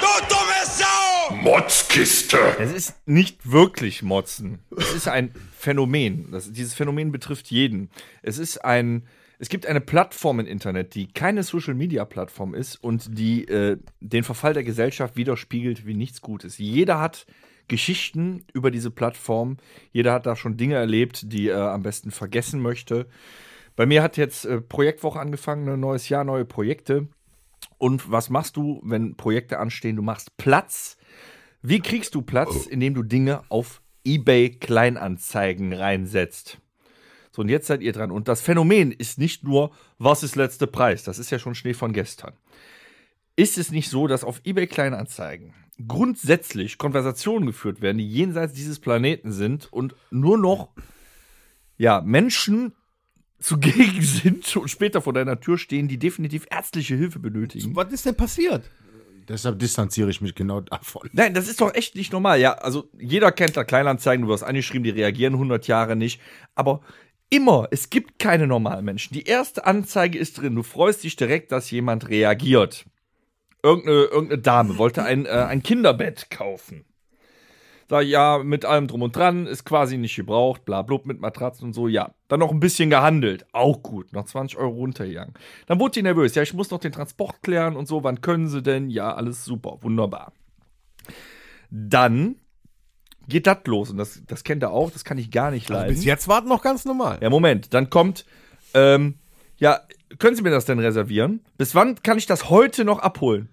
Du dumme Sau! Motzkiste! Es ist nicht wirklich Motzen. Es ist ein Phänomen. Dieses Phänomen betrifft jeden. Es gibt eine Plattform im Internet, die keine Social-Media-Plattform ist und die den Verfall der Gesellschaft widerspiegelt wie nichts Gutes. Jeder hat Geschichten über diese Plattform. Jeder hat da schon Dinge erlebt, die er am besten vergessen möchte. Bei mir hat jetzt Projektwoche angefangen, ein neues Jahr, neue Projekte. Und was machst du, wenn Projekte anstehen? Du machst Platz. Wie kriegst du Platz, indem du Dinge auf eBay-Kleinanzeigen reinsetzt? So, und jetzt seid ihr dran. Und das Phänomen ist nicht nur, was ist letzter Preis? Das ist ja schon Schnee von gestern. Ist es nicht so, dass auf eBay-Kleinanzeigen grundsätzlich Konversationen geführt werden, die jenseits dieses Planeten sind und nur noch Menschen zugegen sind und später vor deiner Tür stehen, die definitiv ärztliche Hilfe benötigen? Was ist denn passiert? Deshalb distanziere ich mich genau davon. Nein, das ist doch echt nicht normal. Ja, also jeder kennt da Kleinanzeigen, du wirst angeschrieben, die reagieren 100 Jahre nicht. Aber immer, es gibt keine normalen Menschen. Die erste Anzeige ist drin, du freust dich direkt, dass jemand reagiert. Irgendeine Dame wollte ein Kinderbett kaufen. Sag ja, mit allem drum und dran, ist quasi nicht gebraucht, blablub, mit Matratzen und so, ja. Dann noch ein bisschen gehandelt, auch gut, noch 20 Euro runtergegangen. Dann wurde die nervös, ja, ich muss noch den Transport klären und so, wann können sie denn? Ja, alles super, wunderbar. Dann geht das los und das kennt er auch, das kann ich gar nicht leiden. Also bis jetzt warten noch ganz normal. Ja, Moment, dann kommt, können Sie mir das denn reservieren? Bis wann kann ich das heute noch abholen?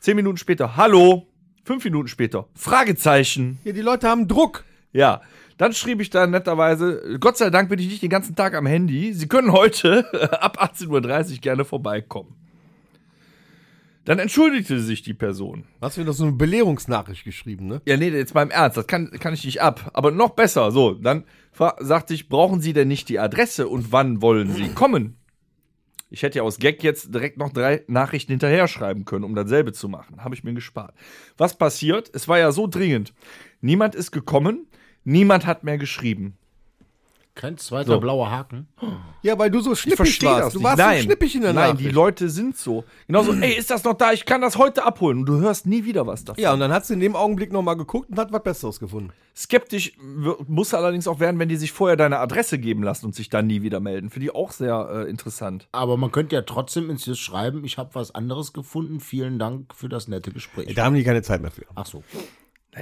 10 Minuten später, hallo. 5 Minuten später, Fragezeichen. Ja, die Leute haben Druck. Ja, dann schrieb ich da netterweise, Gott sei Dank bin ich nicht den ganzen Tag am Handy. Sie können heute ab 18.30 Uhr gerne vorbeikommen. Dann entschuldigte sich die Person. Hast du mir doch so eine Belehrungsnachricht geschrieben, ne? Ja, nee, jetzt mal im Ernst, das kann ich nicht ab. Aber noch besser, so, dann sagte ich, brauchen Sie denn nicht die Adresse und wann wollen Sie kommen? Ich hätte ja aus Gag jetzt direkt noch 3 Nachrichten hinterher schreiben können, um dasselbe zu machen. Habe ich mir gespart. Was passiert? Es war ja so dringend. Niemand ist gekommen, niemand hat mehr geschrieben. Kein zweiter blauer Haken. Ja, weil du so schnippig warst. Du warst so schnippig in der Nachricht. Nein, die Leute sind so. Genauso, ey, ist das noch da? Ich kann das heute abholen. Und du hörst nie wieder was davon. Ja, und dann hat sie in dem Augenblick nochmal geguckt und hat was Besseres gefunden. Skeptisch muss allerdings auch werden, wenn die sich vorher deine Adresse geben lassen und sich dann nie wieder melden. Für die auch sehr interessant. Aber man könnte ja trotzdem ins Just schreiben, ich habe was anderes gefunden. Vielen Dank für das nette Gespräch. Da haben die keine Zeit mehr für. Ach so.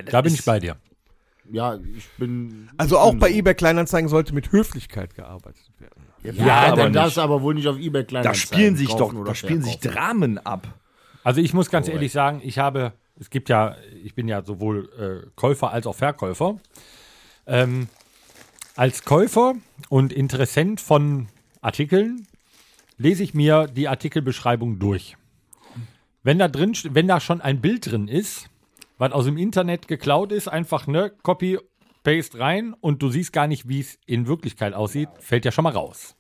Da bin ich bei dir. Ja, ich bin. Also auch bei eBay-Kleinanzeigen sollte mit Höflichkeit gearbeitet werden. Ja, denn das aber wohl nicht auf eBay-Kleinanzeigen. Da spielen sich Dramen ab. Also ich muss ganz ehrlich sagen, ich bin ja sowohl Käufer als auch Verkäufer. Als Käufer und Interessent von Artikeln lese ich mir die Artikelbeschreibung durch. Wenn da schon ein Bild drin ist, was aus dem Internet geklaut ist, einfach Copy, Paste rein und du siehst gar nicht, wie es in Wirklichkeit aussieht, fällt ja schon mal raus.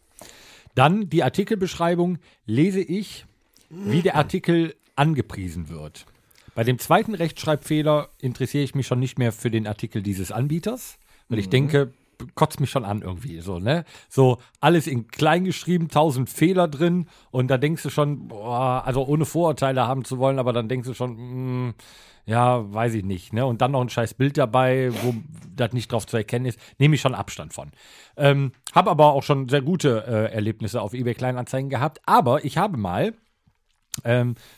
Dann die Artikelbeschreibung lese ich, wie der Artikel angepriesen wird. Bei dem zweiten Rechtschreibfehler interessiere ich mich schon nicht mehr für den Artikel dieses Anbieters, weil ich denke, kotzt mich schon an irgendwie, so, ne? So, alles in klein geschrieben, 1000 Fehler drin und da denkst du schon, boah, also ohne Vorurteile haben zu wollen, aber dann denkst du schon, ja, weiß ich nicht, ne? Und dann noch ein scheiß Bild dabei, wo das nicht drauf zu erkennen ist, nehme ich schon Abstand von. Hab aber auch schon sehr gute Erlebnisse auf eBay-Kleinanzeigen gehabt, aber ich habe mal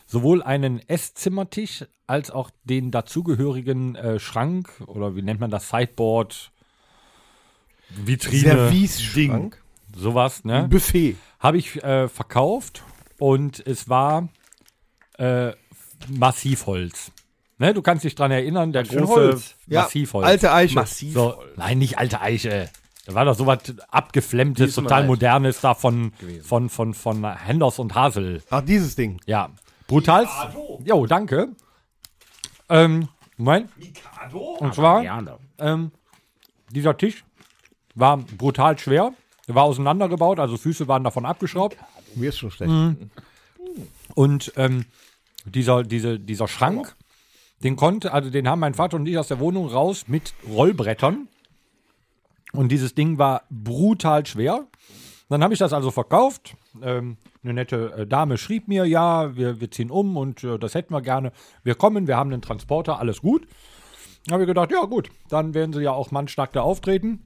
sowohl einen Esszimmertisch als auch den dazugehörigen Schrank oder wie nennt man das, Sideboard, Vitrine, Service-Schrank, Ding, sowas, ne? Buffet. Habe ich verkauft und es war Massivholz. Ne? Du kannst dich dran erinnern, der große Holz. Massivholz. Ja, alte Eiche. Massivholz. So, nein, nicht alte Eiche. Da war doch sowas abgeflammtes, total modernes da von Henders und Hasel. Ach, dieses Ding. Ja. Brutals. Mikado. Jo, danke. Moment. Mikado? Und zwar, dieser Tisch war brutal schwer. Er war auseinandergebaut, also Füße waren davon abgeschraubt. Mikado. Mir ist schon schlecht. Mhm. Und dieser Schrank, den haben mein Vater und ich aus der Wohnung raus mit Rollbrettern. Und dieses Ding war brutal schwer. Dann habe ich das also verkauft. Eine nette Dame schrieb mir, ja, wir ziehen um und das hätten wir gerne. Wir kommen, wir haben einen Transporter, alles gut. Da habe ich gedacht, ja gut, dann werden sie ja auch mannstark da auftreten.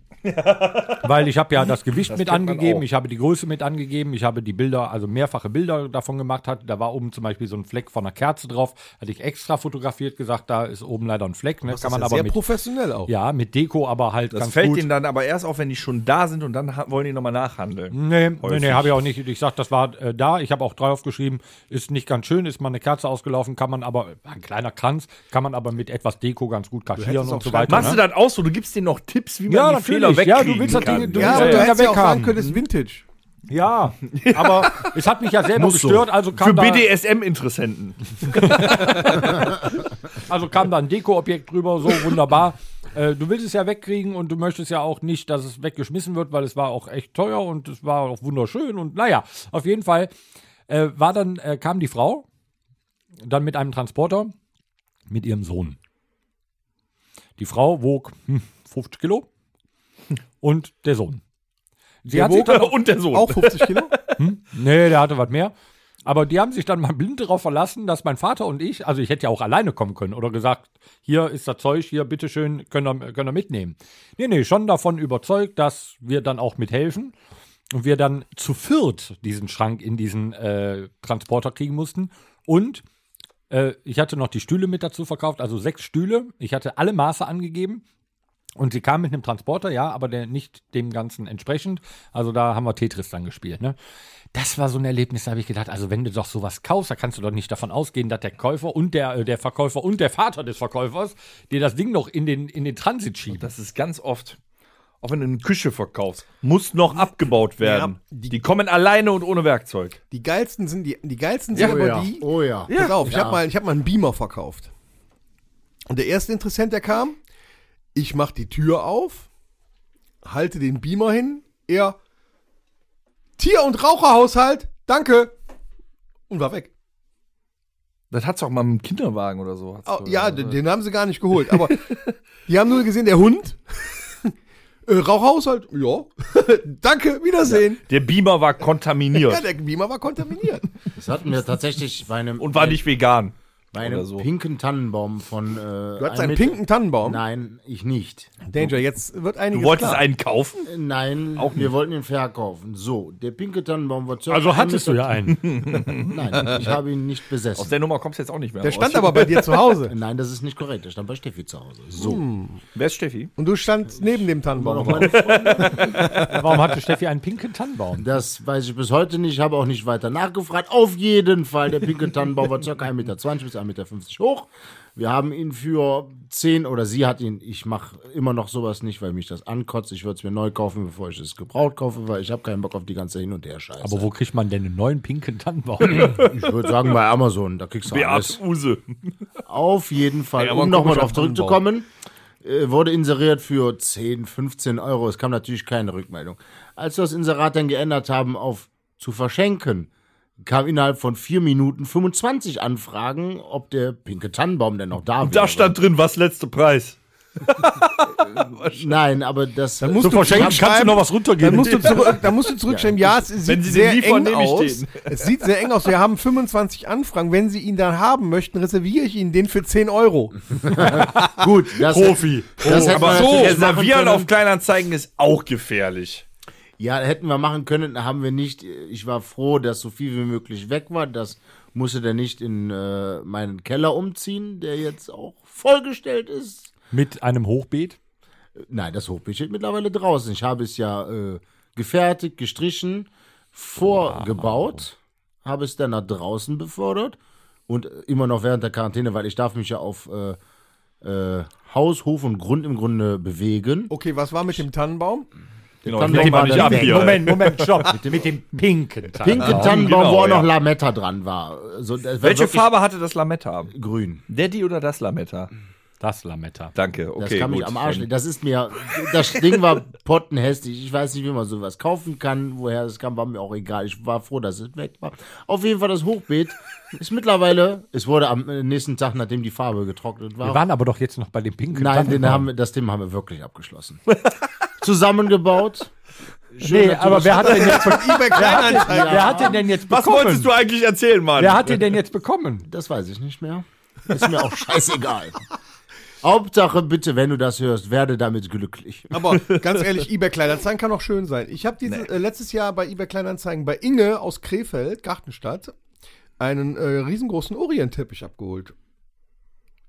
Weil ich habe ja das Gewicht mit angegeben, ich habe die Größe mit angegeben, ich habe die Bilder, also mehrfache Bilder davon gemacht. Da war oben zum Beispiel so ein Fleck von einer Kerze drauf, hatte ich extra fotografiert, gesagt, da ist oben leider ein Fleck. Ne? Das kann man aber sehr professionell auch. Ja, mit Deko, aber halt das ganz gut. Das fällt ihnen dann aber erst auf, wenn die schon da sind und dann wollen die nochmal nachhandeln. Nee, habe ich auch nicht. Ich sage, das war da, ich habe auch drauf geschrieben, ist nicht ganz schön, ist mal eine Kerze ausgelaufen, kann man aber, ein kleiner Kranz, kann man aber mit etwas Deko ganz gut kaschieren und so weiter. Machst du das auch so, du gibst denen noch Tipps, wie man die Fehler wegkriegen. Ja, du willst das Ding, du hättest ja auch sagen können, es ist Vintage. Ja, aber es hat mich ja selber gestört. Also kam für BDSM-Interessenten. Also kam da ein Dekoobjekt drüber, so wunderbar. Du willst es ja wegkriegen und du möchtest ja auch nicht, dass es weggeschmissen wird, weil es war auch echt teuer und es war auch wunderschön. Und naja, auf jeden Fall kam die Frau dann mit einem Transporter mit ihrem Sohn. Die Frau wog 50 Kilo. Und der Sohn. Der Sohn. Auch 50 Kilo? Nee, der hatte was mehr. Aber die haben sich dann mal blind darauf verlassen, dass mein Vater und ich, also ich hätte ja auch alleine kommen können oder gesagt, hier ist das Zeug, hier, bitteschön, könnt ihr mitnehmen. Nee, schon davon überzeugt, dass wir dann auch mithelfen und wir dann zu viert diesen Schrank in diesen Transporter kriegen mussten. Und ich hatte noch die Stühle mit dazu verkauft, also 6 Stühle. Ich hatte alle Maße angegeben. Und sie kam mit einem Transporter, ja, aber der nicht dem Ganzen entsprechend. Also da haben wir Tetris dann gespielt, ne? Das war so ein Erlebnis, da habe ich gedacht, also wenn du doch sowas kaufst, da kannst du doch nicht davon ausgehen, dass der Käufer und der Verkäufer und der Vater des Verkäufers dir das Ding noch in den Transit schieben. Das ist ganz oft, auch wenn du eine Küche verkaufst, muss noch abgebaut werden. Ja, die kommen alleine und ohne Werkzeug. Die geilsten sind die. Oh ja. Pass auf, ja. Ich hab mal einen Beamer verkauft. Und der erste Interessent, der kam, ich mache die Tür auf, halte den Beamer hin, er, Tier- und Raucherhaushalt, danke, und war weg. Das hat's auch mal mit dem Kinderwagen oder so. Den haben sie gar nicht geholt, aber die haben nur gesehen, der Hund, Raucherhaushalt, ja, danke, Wiedersehen. Ja, der Beamer war kontaminiert. Ja, der Beamer war kontaminiert. Das hatten wir tatsächlich bei einem... Und war nicht vegan. Bei einem pinken Tannenbaum von... du hattest einen pinken Tannenbaum? Nein, ich nicht. Danger, jetzt wird einiges Du wolltest klar. einen kaufen? Nein, auch wir wollten ihn verkaufen. So, der pinke Tannenbaum war... Also hattest du ja einen. Nein, ich habe ihn nicht besessen. Aus der Nummer kommst du jetzt auch nicht mehr raus. Der stand aber bei dir zu Hause. Nein, das ist nicht korrekt. Der stand bei Steffi zu Hause. So. Wer ist Steffi? Und du standst neben dem Tannenbaum. Warum hatte Steffi einen pinken Tannenbaum? Das weiß ich bis heute nicht. Ich habe auch nicht weiter nachgefragt. Auf jeden Fall, der pinke Tannenbaum war ca. 1,20 Meter bis 1,50 Meter hoch. Wir haben ihn für 10 oder sie hat ihn, ich mache immer noch sowas nicht, weil mich das ankotzt. Ich würde es mir neu kaufen, bevor ich es gebraucht kaufe, weil ich habe keinen Bock auf die ganze Hin- und Her-Scheiße. Aber wo kriegt man denn einen neuen pinken Tannenbaum? Ich würde sagen bei Amazon, da kriegst du alles. Use. Auf jeden Fall, um nochmal drauf zurückzukommen, wurde inseriert für 10, 15 €. Es kam natürlich keine Rückmeldung. Als wir das Inserat dann geändert haben auf zu verschenken, kam innerhalb von 4 Minuten 25 Anfragen, ob der pinke Tannenbaum denn noch da wäre. Da stand drin, was letzter Preis. Nein, aber das... Dann musst so du verschenken, kannst du noch was runtergeben. Dann musst du zurückschreiben, ja, es sieht sehr eng aus. Es sieht sehr eng aus. Wir haben 25 Anfragen. Wenn Sie ihn dann haben möchten, reserviere ich Ihnen den für 10 Euro. Gut, das Profi. Das aber so reservieren auf Kleinanzeigen ist auch gefährlich. Ja, hätten wir machen können, haben wir nicht. Ich war froh, dass so viel wie möglich weg war, dass... Musste der nicht in meinen Keller umziehen, der jetzt auch vollgestellt ist? Mit einem Hochbeet? Nein, das Hochbeet steht mittlerweile draußen. Ich habe es ja gefertigt, gestrichen, vorgebaut, habe es dann nach draußen befördert und immer noch während der Quarantäne, weil ich darf mich ja auf Haus, Hof und Grund im Grunde bewegen. Okay, was war mit dem Tannenbaum? Genau, Moment, stopp. mit dem pinken Tannenbaum. Pinken Tannenbaum, genau, wo auch noch Lametta dran war. Also, welche Farbe hatte das Lametta? Grün. Daddy oder das Lametta? Das Lametta. Danke, okay, das kann gut. Mich am Arsch. Das ist mir, das Ding war pottenhässlich. Ich weiß nicht, wie man sowas kaufen kann. Woher das kam, war mir auch egal. Ich war froh, dass es weg war. Auf jeden Fall das Hochbeet ist mittlerweile, es wurde am nächsten Tag, nachdem die Farbe getrocknet war. Wir waren aber doch jetzt noch bei dem pinken Tannenbaum. Nein, das Thema haben wir wirklich abgeschlossen. Zusammengebaut. Schön, nee, aber wer hat denn jetzt von eBay-Kleinanzeigen? Wer hat den denn jetzt bekommen? Was wolltest du eigentlich erzählen, Mann? Wer hat den denn jetzt bekommen? Das weiß ich nicht mehr. Ist mir auch scheißegal. Hauptsache, bitte, wenn du das hörst, werde damit glücklich. Aber ganz ehrlich, eBay-Kleinanzeigen kann auch schön sein. Ich habe letztes Jahr bei eBay-Kleinanzeigen bei Inge aus Krefeld, Gartenstadt, einen riesengroßen Orientteppich abgeholt.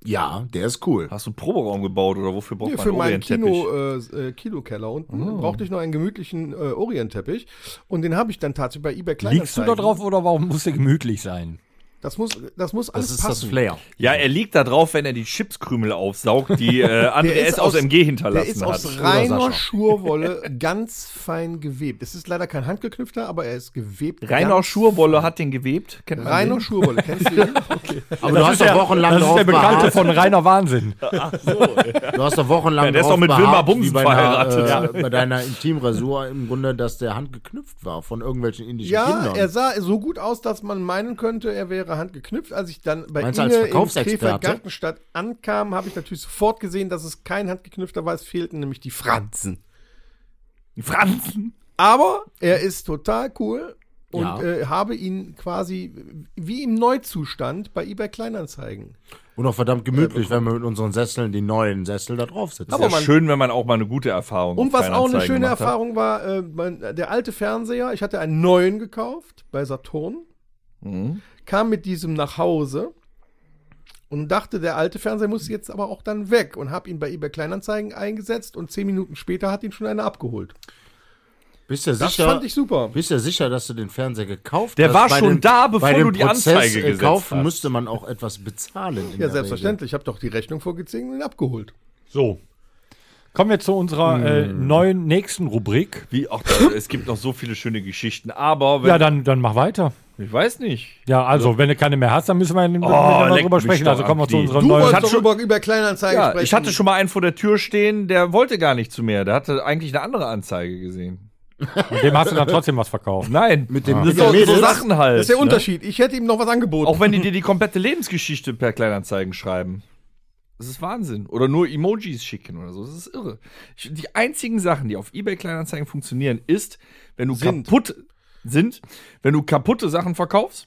Ja, der ist cool. Hast du einen Proberaum gebaut oder wofür braucht man einen Orientteppich? Für meinen Kinokeller unten brauchte ich noch einen gemütlichen Orientteppich und den habe ich dann tatsächlich bei eBay Kleinanzeigen. Liegst du da drauf oder warum muss der gemütlich sein? Das muss alles passen. Das ist das Flair. Ja, er liegt da drauf, wenn er die Chipskrümel aufsaugt, die André S. aus MG hinterlassen hat. Der ist aus reiner Schurwolle ganz fein gewebt. Es ist leider kein handgeknüpfter, aber er ist gewebt. Rainer Schurwolle hat den gewebt. Rainer Schurwolle, kennst du den? Okay. Aber du hast doch wochenlang drauf beharrt. Das ist der Bekannte von Rainer Wahnsinn. Ach so. Du hast doch wochenlang drauf beharrt. Der ist doch mit Wilma Bumsen verheiratet. Bei deiner Intimrasur im Grunde, dass der handgeknüpft war von irgendwelchen indischen Kindern. Ja, er sah so gut aus, dass man meinen könnte, er wäre Hand geknüpft. Als ich dann bei Inge in Krefeld-Gartenstadt ankam, habe ich natürlich sofort gesehen, dass es kein handgeknüpfter war. Es fehlten nämlich die Franzen. Die Franzen? Aber er ist total cool und habe ihn quasi wie im Neuzustand bei eBay-Kleinanzeigen. Und auch verdammt gemütlich, wenn wir mit unseren Sesseln, die neuen Sessel da drauf sitzen. Aber ja, schön, wenn man auch mal eine gute Erfahrung hat. Und was auch eine schöne Erfahrung war, der alte Fernseher, ich hatte einen neuen gekauft bei Saturn. Mhm. Kam mit diesem nach Hause und dachte, der alte Fernseher muss jetzt aber auch dann weg und habe ihn bei eBay-Kleinanzeigen eingesetzt und 10 Minuten später hat ihn schon einer abgeholt. Das fand ich super. Bist du sicher, dass du den Fernseher gekauft hast? Der war schon da, bevor du die Anzeige gesetzt hast. Kaufen musste man auch etwas bezahlen. Ja, selbstverständlich. Ich habe doch die Rechnung vorgezogen und ihn abgeholt. So. Kommen wir zu unserer neuen nächsten Rubrik. Es gibt noch so viele schöne Geschichten, aber... Ja, dann mach weiter. Ich weiß nicht. Ja, also, wenn du keine mehr hast, dann müssen wir darüber sprechen. Also kommen wir zu unserer neuen... über Kleinanzeigen sprechen. Ich hatte schon mal einen vor der Tür stehen, der wollte gar nicht zu mir. Der hatte eigentlich eine andere Anzeige gesehen. Und dem hast du dann trotzdem was verkauft. Nein, mit dem so Sachen halt. Das ist der Unterschied. Ich hätte ihm noch was angeboten. Auch wenn die dir die komplette Lebensgeschichte per Kleinanzeigen schreiben. Das ist Wahnsinn. Oder nur Emojis schicken oder so. Das ist irre. Die einzigen Sachen, die auf eBay-Kleinanzeigen funktionieren, ist, wenn du wenn du kaputte Sachen verkaufst,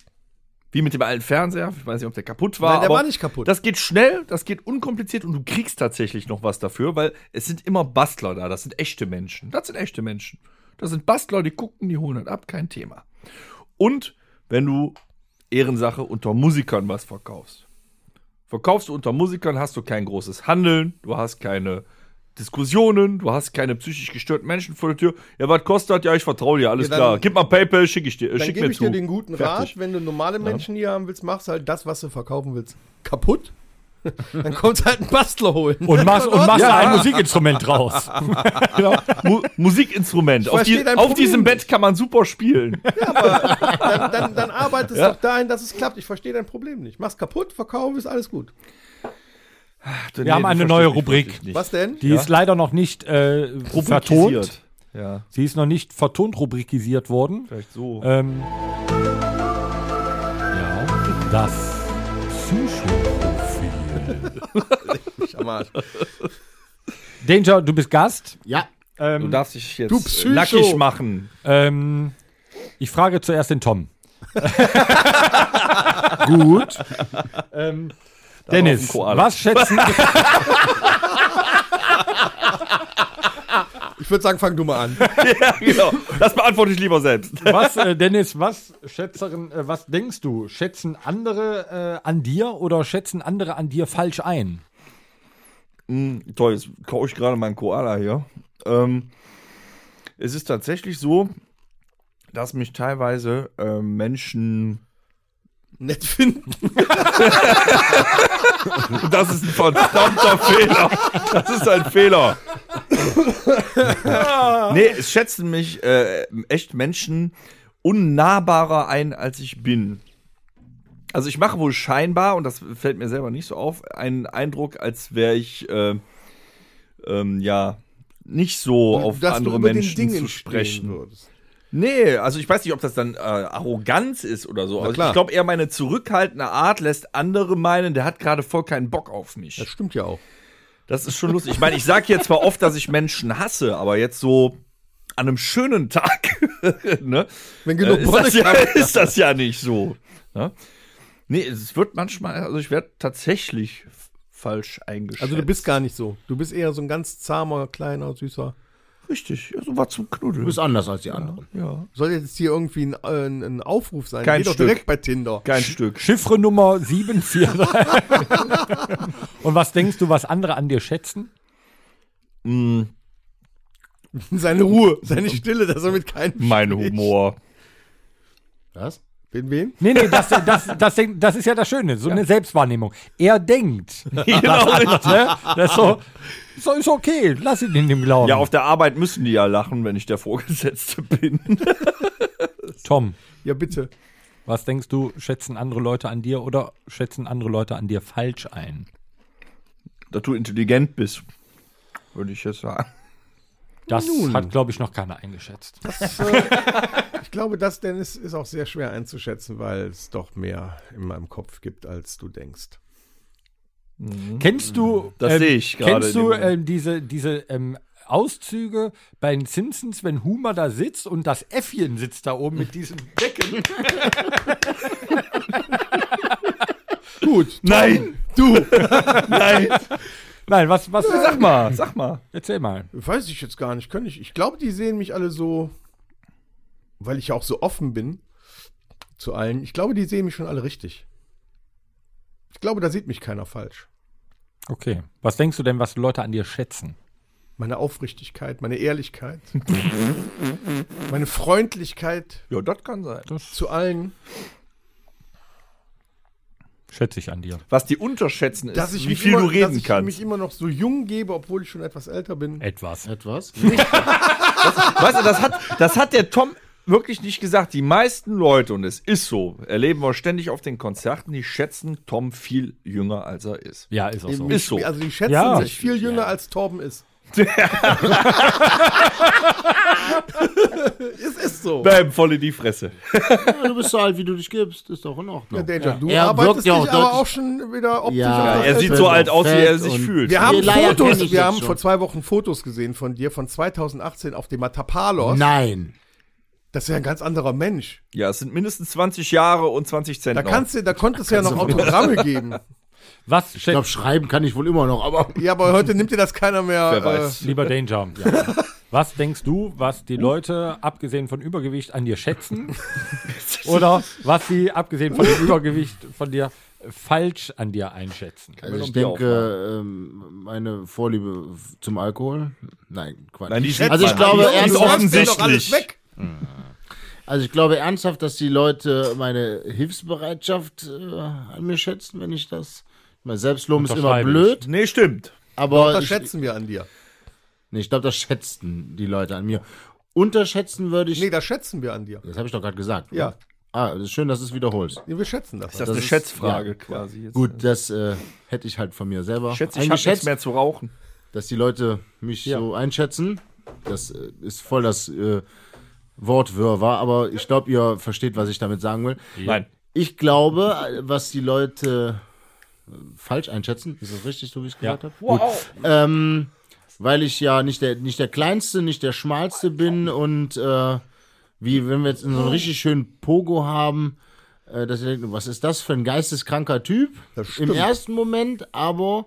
wie mit dem alten Fernseher, ich weiß nicht, ob der kaputt war. Nein, der war nicht kaputt. Das geht schnell, das geht unkompliziert und du kriegst tatsächlich noch was dafür, weil es sind immer Bastler da, das sind echte Menschen. Das sind Bastler, die gucken, die holen halt ab, kein Thema. Und wenn du Ehrensache unter Musikern was verkaufst. Verkaufst du unter Musikern, hast du kein großes Handeln, du hast keine Diskussionen, du hast keine psychisch gestörten Menschen vor der Tür. Ja, was kostet? Ja, ich vertraue dir, alles klar. Gib mal PayPal, schicke ich dir. Dann gebe ich dir den guten Rat, wenn du normale Menschen hier haben willst, machst halt das, was du verkaufen willst, kaputt. Dann kommt halt ein Bastler holen. Und machst ein Musikinstrument draus. Ja. Musikinstrument. Auf diesem Bett kann man super spielen. Ja, aber dann arbeitest du doch dahin, dass es klappt. Ich verstehe dein Problem nicht. Mach's kaputt, verkauf, ist alles gut. Wir haben eine neue Rubrik. Was denn? Die ist leider noch nicht vertont. Ja. Sie ist noch nicht vertont rubrikisiert worden. Vielleicht so. Das Psychoprofil. Danger, du bist Gast. Ja. Du darfst dich jetzt nackig machen. Ich frage zuerst den Tom. Gut. Dennis, was schätzen... Ich würde sagen, fang du mal an. Ja, genau. Das beantworte ich lieber selbst. Was, Dennis, was denkst du? Schätzen andere an dir oder schätzen andere an dir falsch ein? Toll, jetzt kaue ich gerade meinen Koala hier. Es ist tatsächlich so, dass mich teilweise Menschen nett finden. Das ist ein verdammter Fehler. Das ist ein Fehler. Nee, es schätzen mich echt Menschen unnahbarer ein, als ich bin. Also ich mache wohl scheinbar, und das fällt mir selber nicht so auf, einen Eindruck, als wäre ich nicht so auf dass andere Menschen zu sprechen. Nee, also ich weiß nicht, ob das dann Arroganz ist oder so. Also ich glaube eher, meine zurückhaltende Art lässt andere meinen, der hat gerade voll keinen Bock auf mich. Das stimmt ja auch. Das ist schon lustig. Ich meine, ich sage jetzt zwar oft, dass ich Menschen hasse, aber jetzt so an einem schönen Tag ne, wenn genug ist das ja nicht so. Ne? Nee, es wird manchmal, also ich werde tatsächlich falsch eingeschätzt. Also du bist gar nicht so. Du bist eher so ein ganz zahmer, kleiner, süßer. Richtig, ja, so was zum Knuddeln. Du bist anders als die anderen. Ja. Soll jetzt hier irgendwie ein Aufruf sein? Kein Geh Stück. Doch direkt bei Tinder. Kein Stück. Chiffre Nummer 743. Und was denkst du, was andere an dir schätzen? Seine Ruhe, seine Stille, dass er mit keinem Mein spricht. Humor. Was? Wen? Nee, das ist ja das Schöne, so eine Selbstwahrnehmung. Er denkt, das ist so, ist okay, lass ihn in dem Glauben. Ja, auf der Arbeit müssen die ja lachen, wenn ich der Vorgesetzte bin. Tom. Ja, bitte. Was denkst du, schätzen andere Leute an dir oder schätzen andere Leute an dir falsch ein? Dass du intelligent bist, würde ich jetzt sagen. Das hat, glaube ich, noch keiner eingeschätzt. Ich glaube, das, Dennis, ist auch sehr schwer einzuschätzen, weil es doch mehr in meinem Kopf gibt, als du denkst. Mhm. Kennst du, das sehe ich gerade. Kennst du diese Auszüge bei den Simpsons, wenn Homer da sitzt und das Äffchen sitzt da oben mit diesem Becken? Gut. Nein, du. Nein. Nein, was? Sag mal. Erzähl mal. Weiß ich jetzt gar nicht. Ich glaube, die sehen mich alle so, weil ich ja auch so offen bin zu allen. Ich glaube, die sehen mich schon alle richtig. Ich glaube, da sieht mich keiner falsch. Okay. Was denkst du denn, was Leute an dir schätzen? Meine Aufrichtigkeit, meine Ehrlichkeit, meine Freundlichkeit. Ja, das kann sein. Zu allen. Schätze ich an dir. Was die unterschätzen ist, wie viel du reden kannst. Dass ich mich immer noch so jung gebe, obwohl ich schon etwas älter bin. Etwas? Weißt du, das hat der Tom wirklich nicht gesagt. Die meisten Leute, und es ist so, erleben wir ständig auf den Konzerten, die schätzen Tom viel jünger, als er ist. Ja, ist auch so. Ist so. Also die schätzen sich viel jünger, als Torben ist. Es ist so. Bam, voll in die Fresse. Ja, du bist so alt, wie du dich gibst. Ist doch in Ordnung. Ja, Danger, du arbeitest dich aber auch schon wieder optisch. Ja, er sieht so alt aus, wie er sich fühlt. Wir haben vor 2 Wochen Fotos gesehen von dir, von 2018 auf dem Matapalos. Nein. Das ist ja ein ganz anderer Mensch. Ja, es sind mindestens 20 Jahre und 20 Cent. Da konntest du ja noch Autogramme geben. Was? Ich glaube, schreiben kann ich wohl immer noch, aber... Ja, aber heute nimmt dir das keiner mehr... Wer weiß. Lieber Danger. Ja. Was denkst du, was die Leute, abgesehen von Übergewicht, an dir schätzen? Oder was sie, abgesehen von dem Übergewicht, von dir falsch an dir einschätzen? Also ich denke, meine Vorliebe zum Alkohol... Nein, Quatsch. Nein, die schätzen. Also ich glaube, ist offensichtlich. Also ich glaube ernsthaft, dass die Leute meine Hilfsbereitschaft an mir schätzen, wenn ich das... Mein Selbstlob ist immer blöd. Nee, stimmt. Aber das schätzen wir an dir. Nee, ich glaube, das schätzen die Leute an mir. Unterschätzen würde ich... Nee, das schätzen wir an dir. Das habe ich doch gerade gesagt. Ja. Oder? Ah, das ist schön, dass du es wiederholst. Nee, wir schätzen das. Ist das eine Schätzfrage quasi? Jetzt. Gut, das hätte ich halt von mir selber eingeschätzt. Ich habe nichts mehr zu rauchen. Dass die Leute mich so einschätzen, das ist voll das Wortwirrwarr, aber ich glaube, ihr versteht, was ich damit sagen will. Nein. Ich glaube, was die Leute... falsch einschätzen. Ist das richtig, so wie ich es gesagt habe? Wow. weil ich ja nicht der Kleinste, nicht der Schmalste bin und wie wenn wir jetzt so einen richtig schönen Pogo haben, dass ihr denkt, was ist das für ein geisteskranker Typ? Im ersten Moment, aber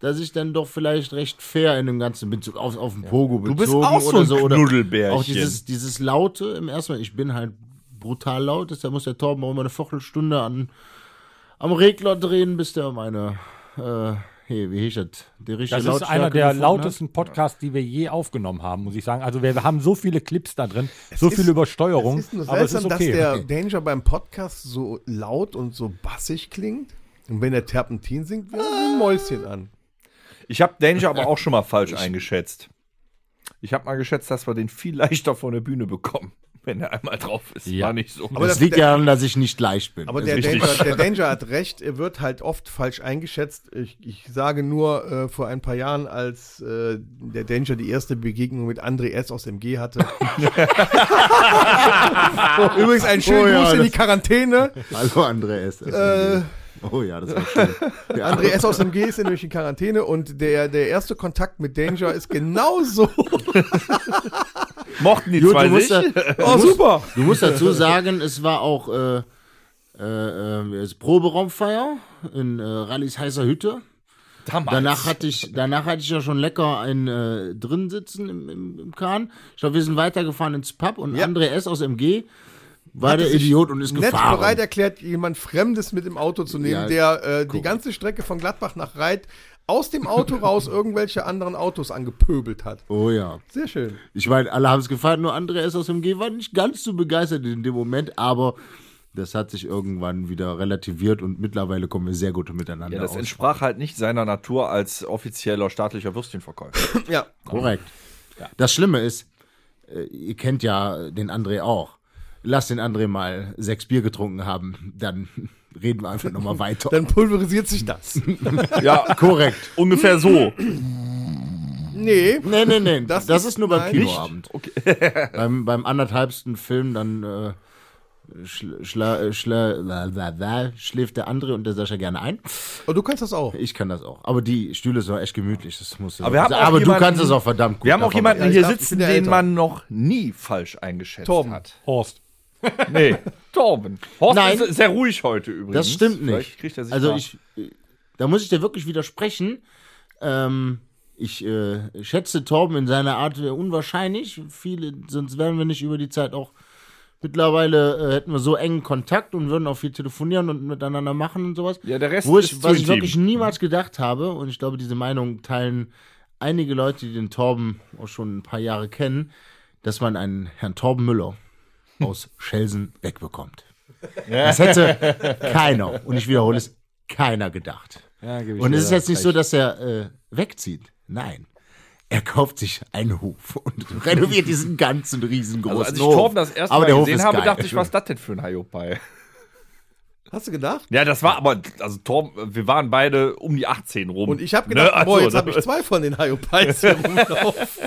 dass ich dann doch vielleicht recht fair in dem ganzen Bezug auf den Pogo bezogen. Du bist auch so ein Knuddelbärchen. Oder auch dieses Laute im ersten Mal. Ich bin halt brutal laut, deshalb muss der Torben auch immer eine Viertelstunde am Regler drehen, bis der meine wie hieß das? Das ist einer der lautesten Podcasts, die wir je aufgenommen haben, muss ich sagen. Also wir haben so viele Clips da drin, so viel Übersteuerung. Es ist nur seltsam, dass der Danger beim Podcast so laut und so bassig klingt. Und wenn der Terpentin singt, wird ein Mäuschen an. Ich habe Danger aber auch schon mal falsch eingeschätzt. Ich habe mal geschätzt, dass wir den viel leichter von der Bühne bekommen, wenn er einmal drauf ist. Ja. War nicht so. Aber das liegt ja daran, dass ich nicht leicht bin. Aber der Danger hat recht, er wird halt oft falsch eingeschätzt. Ich sage nur, vor ein paar Jahren, als der Danger die erste Begegnung mit André S. aus dem G hatte. Übrigens einen schönen Gruß in die Quarantäne. Hallo André S. Oh ja, das war schön. Der André S. aus dem G ist nämlich in Quarantäne und der erste Kontakt mit Danger ist genauso. Mochten die zwei nicht? Super. Du musst dazu sagen, es war auch Proberaumfeier in Rallys heißer Hütte. Danach hatte ich ja schon lecker ein drin sitzen im Kahn. Ich glaube, wir sind weitergefahren ins Pub und André S. aus dem G war der Idiot und ist gefahren. Nett bereit erklärt, jemand Fremdes mit im Auto zu nehmen, der die ganze Strecke von Gladbach nach Reit aus dem Auto raus irgendwelche anderen Autos angepöbelt hat. Oh ja. Sehr schön. Ich meine, alle haben es gefallen, nur André S. aus dem G war nicht ganz so begeistert in dem Moment, aber das hat sich irgendwann wieder relativiert und mittlerweile kommen wir sehr gut miteinander aus. Das entsprach halt nicht seiner Natur als offizieller staatlicher Würstchenverkäufer. Ja. Korrekt. Ja. Das Schlimme ist, ihr kennt ja den André auch. Lass den André mal 6 Bier getrunken haben, dann reden wir einfach nochmal weiter. Dann pulverisiert sich das. Ja, korrekt. Ungefähr so. Nee. Das ist nur beim Kinoabend. Okay. beim anderthalbsten Film, dann schläft der André und der Sascha gerne ein. Aber du kannst das auch. Ich kann das auch. Aber die Stühle sind echt gemütlich. Das musst du aber du kannst es auch verdammt gut. Wir haben auch jemanden hier sitzen, den man noch nie falsch eingeschätzt hat. Horst. Nee, Torben. Horst ist sehr ruhig heute übrigens. Das stimmt nicht. Da muss ich dir wirklich widersprechen. Ich schätze Torben in seiner Art unwahrscheinlich. Sonst wären wir nicht über die Zeit auch. Mittlerweile hätten wir so engen Kontakt und würden auch viel telefonieren und miteinander machen und sowas. Ja, der Rest ist was ich wirklich niemals gedacht habe. Und ich glaube, diese Meinung teilen einige Leute, die den Torben auch schon ein paar Jahre kennen, dass man einen Herrn Torben Müller aus Schelsen wegbekommt. Das hätte keiner, und ich wiederhole es, keiner gedacht. Ja, und es ist jetzt nicht so, dass er wegzieht. Nein. Er kauft sich einen Hof und renoviert diesen ganzen riesengroßen Hof. Also als ich Torben das erste Mal gesehen habe, dachte ich, was ist das denn für ein Hayopai? Hast du gedacht? Ja, das war aber, also Torben, wir waren beide um die 18 rum. Und ich habe gedacht, jetzt habe ich 2 von den Hayopais hier rumlaufen.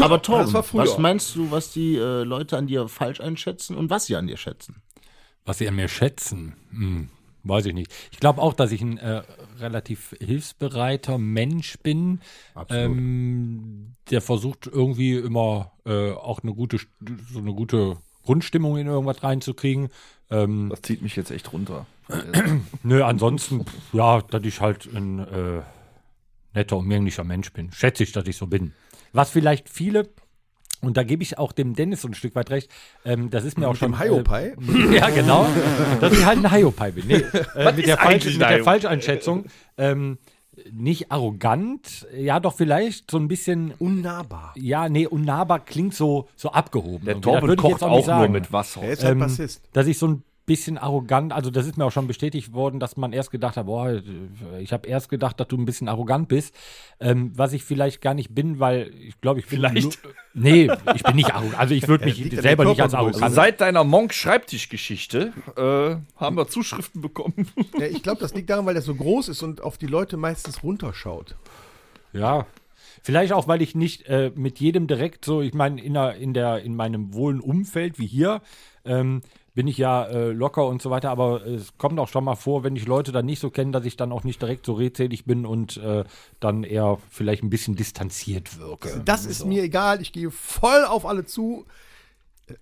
Aber Torben, was meinst du, was die Leute an dir falsch einschätzen und was sie an dir schätzen? Was sie an mir schätzen? Weiß ich nicht. Ich glaube auch, dass ich ein relativ hilfsbereiter Mensch bin, der versucht irgendwie immer auch eine gute Grundstimmung in irgendwas reinzukriegen. Das zieht mich jetzt echt runter. Nö, ansonsten, dass ich halt ein netter und männlicher Mensch bin. Schätze ich, dass ich so bin. Was vielleicht viele... Und da gebe ich auch dem Dennis so ein Stück weit recht. Das ist mir auch schon... Mit dem Hayopai? Ja, genau. Dass ich halt ein Hayopai bin. Nee, mit der Falscheinschätzung. Nicht arrogant, ja doch vielleicht so ein bisschen... Unnahbar. Ja, nee, unnahbar klingt so abgehoben. Der Torben kocht auch nur mit Wasser. Er ist halt Bassist. Dass ich so ein bisschen arrogant, also das ist mir auch schon bestätigt worden, dass man erst gedacht hat, ich habe erst gedacht, dass du ein bisschen arrogant bist, was ich vielleicht gar nicht bin, weil ich glaube, ich bin vielleicht. Nee, ich bin nicht arrogant, also ich würde mich selber nicht als arrogant. Also seit deiner Monk-Schreibtisch-Geschichte haben wir Zuschriften bekommen. Ja, ich glaube, das liegt daran, weil der so groß ist und auf die Leute meistens runterschaut. Ja. Vielleicht auch, weil ich nicht mit jedem direkt so, ich meine, in meinem wohlen Umfeld wie hier, bin ich ja locker und so weiter, aber es kommt auch schon mal vor, wenn ich Leute dann nicht so kenne, dass ich dann auch nicht direkt so redselig bin und dann eher vielleicht ein bisschen distanziert wirke. Das ist mir egal, ich gehe voll auf alle zu,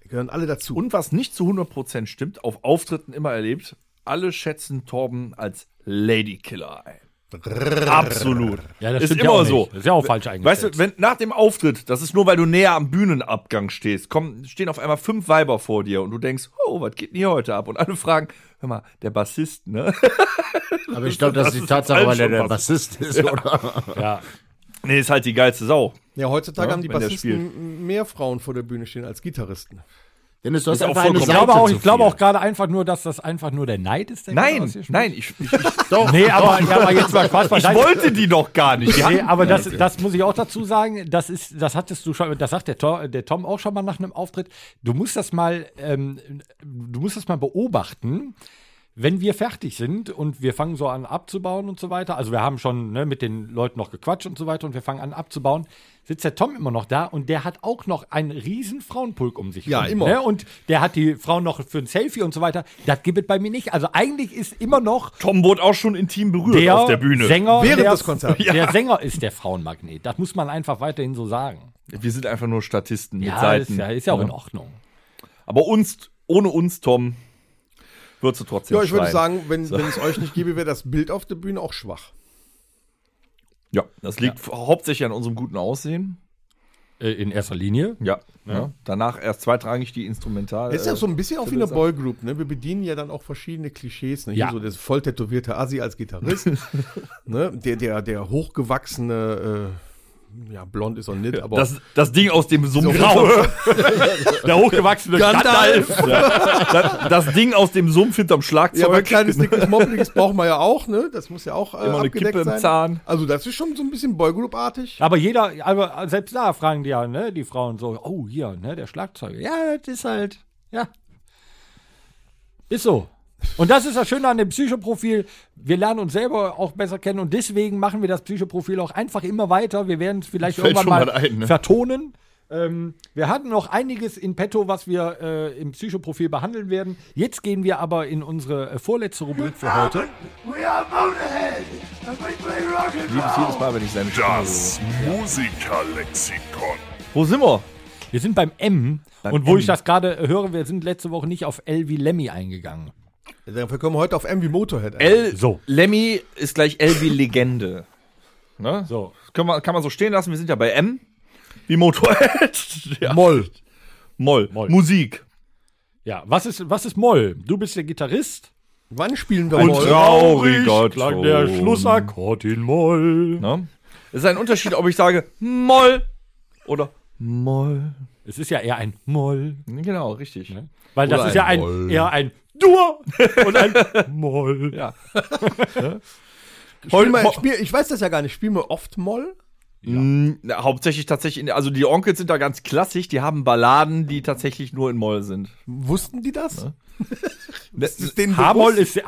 gehören alle dazu. Und was nicht zu 100% stimmt, auf Auftritten immer erlebt, alle schätzen Torben als Ladykiller ein. Absolut. Ja, das ist stimmt immer ja so. Das ist ja auch falsch eingeschätzt. Weißt du, wenn nach dem Auftritt, das ist nur, weil du näher am Bühnenabgang stehst, stehen auf einmal 5 Weiber vor dir und du denkst, oh, was geht denn hier heute ab? Und alle fragen, hör mal, der Bassist, ne? Aber ich glaube, das ist die Tatsache, weil er der Bassist ist, oder? Ja. Nee, ist halt die geilste Sau. Ja, heutzutage haben die Bassisten mehr Frauen vor der Bühne stehen als Gitarristen. Dennis, du hast auch eine ich glaube auch gerade einfach nur, dass das einfach nur der Neid ist. Der Nein, nee, aber jetzt mal Quatsch. Ich wollte die doch gar nicht. Nee, aber das muss ich auch dazu sagen, das hattest du schon, das sagt der Tom auch schon mal nach einem Auftritt. Du musst das mal beobachten. Wenn wir fertig sind und wir fangen so an abzubauen und so weiter, also wir haben schon mit den Leuten noch gequatscht und so weiter und wir fangen an abzubauen, sitzt der Tom immer noch da und der hat auch noch einen riesen Frauenpulk um sich. Ja, immer. Ne? Und der hat die Frauen noch für ein Selfie und so weiter. Das gibt es bei mir nicht. Also eigentlich ist immer noch... Tom wurde auch schon intim berührt auf der Bühne. Während des Konzerts. Der Sänger ist der Frauenmagnet. Das muss man einfach weiterhin so sagen. Wir sind einfach nur Statisten mit Seiten. Ja, ist ja auch in Ordnung. Aber ohne uns, Tom... Würdest du trotzdem ich würde sagen, wenn es euch nicht gäbe, wäre das Bild auf der Bühne auch schwach. Ja, das liegt hauptsächlich an unserem guten Aussehen. In erster Linie. Ja. Danach erst zweitrangig die Instrumental. Das ist ja so ein bisschen auch wie eine Boygroup, ne? Wir bedienen ja dann auch verschiedene Klischees, ne? Ja. Hier so das voll tätowierte Assi als Gitarrist, ne? Der hochgewachsene... Ja, blond ist er nicht, aber... Das Ding aus dem Sumpf. Der hochgewachsene Gandalf. Das Ding aus dem Sumpf hinterm Schlagzeug. Ja, aber ein kleines, dickes, moppeliges braucht man ja auch, ne? Das muss ja auch abgedeckt sein. Immer eine Kippe im Zahn. Also das ist schon so ein bisschen Boygroup-artig. Aber selbst da fragen die ja, ne, die Frauen so, oh, hier, ne, der Schlagzeuger. Ja, das ist halt, ja. Ist so. Und das ist das Schöne an dem Psychoprofil. Wir lernen uns selber auch besser kennen und deswegen machen wir das Psychoprofil auch einfach immer weiter. Wir werden es vielleicht irgendwann mal ein, ne? Vertonen. Wir hatten noch einiges in petto, was wir im Psychoprofil behandeln werden. Jetzt gehen wir aber in unsere vorletzte Rubrik für heute. We are Motorhead. Ich liebe es jedes Mal, wenn ich seine das Musikerlexikon. Wo sind wir? Wir sind beim M. Und wo ich das gerade höre, wir sind letzte Woche nicht auf L wie Lemmy eingegangen. Wir kommen heute auf M wie Motorhead. Lemmy ist gleich L wie Legende. Ne? So. Kann man so stehen lassen, wir sind ja bei M wie Motorhead. Ja. Moll. Musik. Ja, was ist Moll? Du bist der Gitarrist. Wann spielen wir Moll? Und traurig klang der Schlussakkord in Moll. Ne? Es ist ein Unterschied, ob ich sage Moll oder Moll. Es ist ja eher ein Moll. Genau, richtig. Ne? Weil oder das ist ja eher ein Dur und ein Moll. Ja. Ich weiß das ja gar nicht. Spielen wir oft Moll? Ja. Hauptsächlich tatsächlich, also die Onkels sind da ganz klassisch, die haben Balladen, die tatsächlich nur in Moll sind. Wussten die das? Ja. H-Moll ist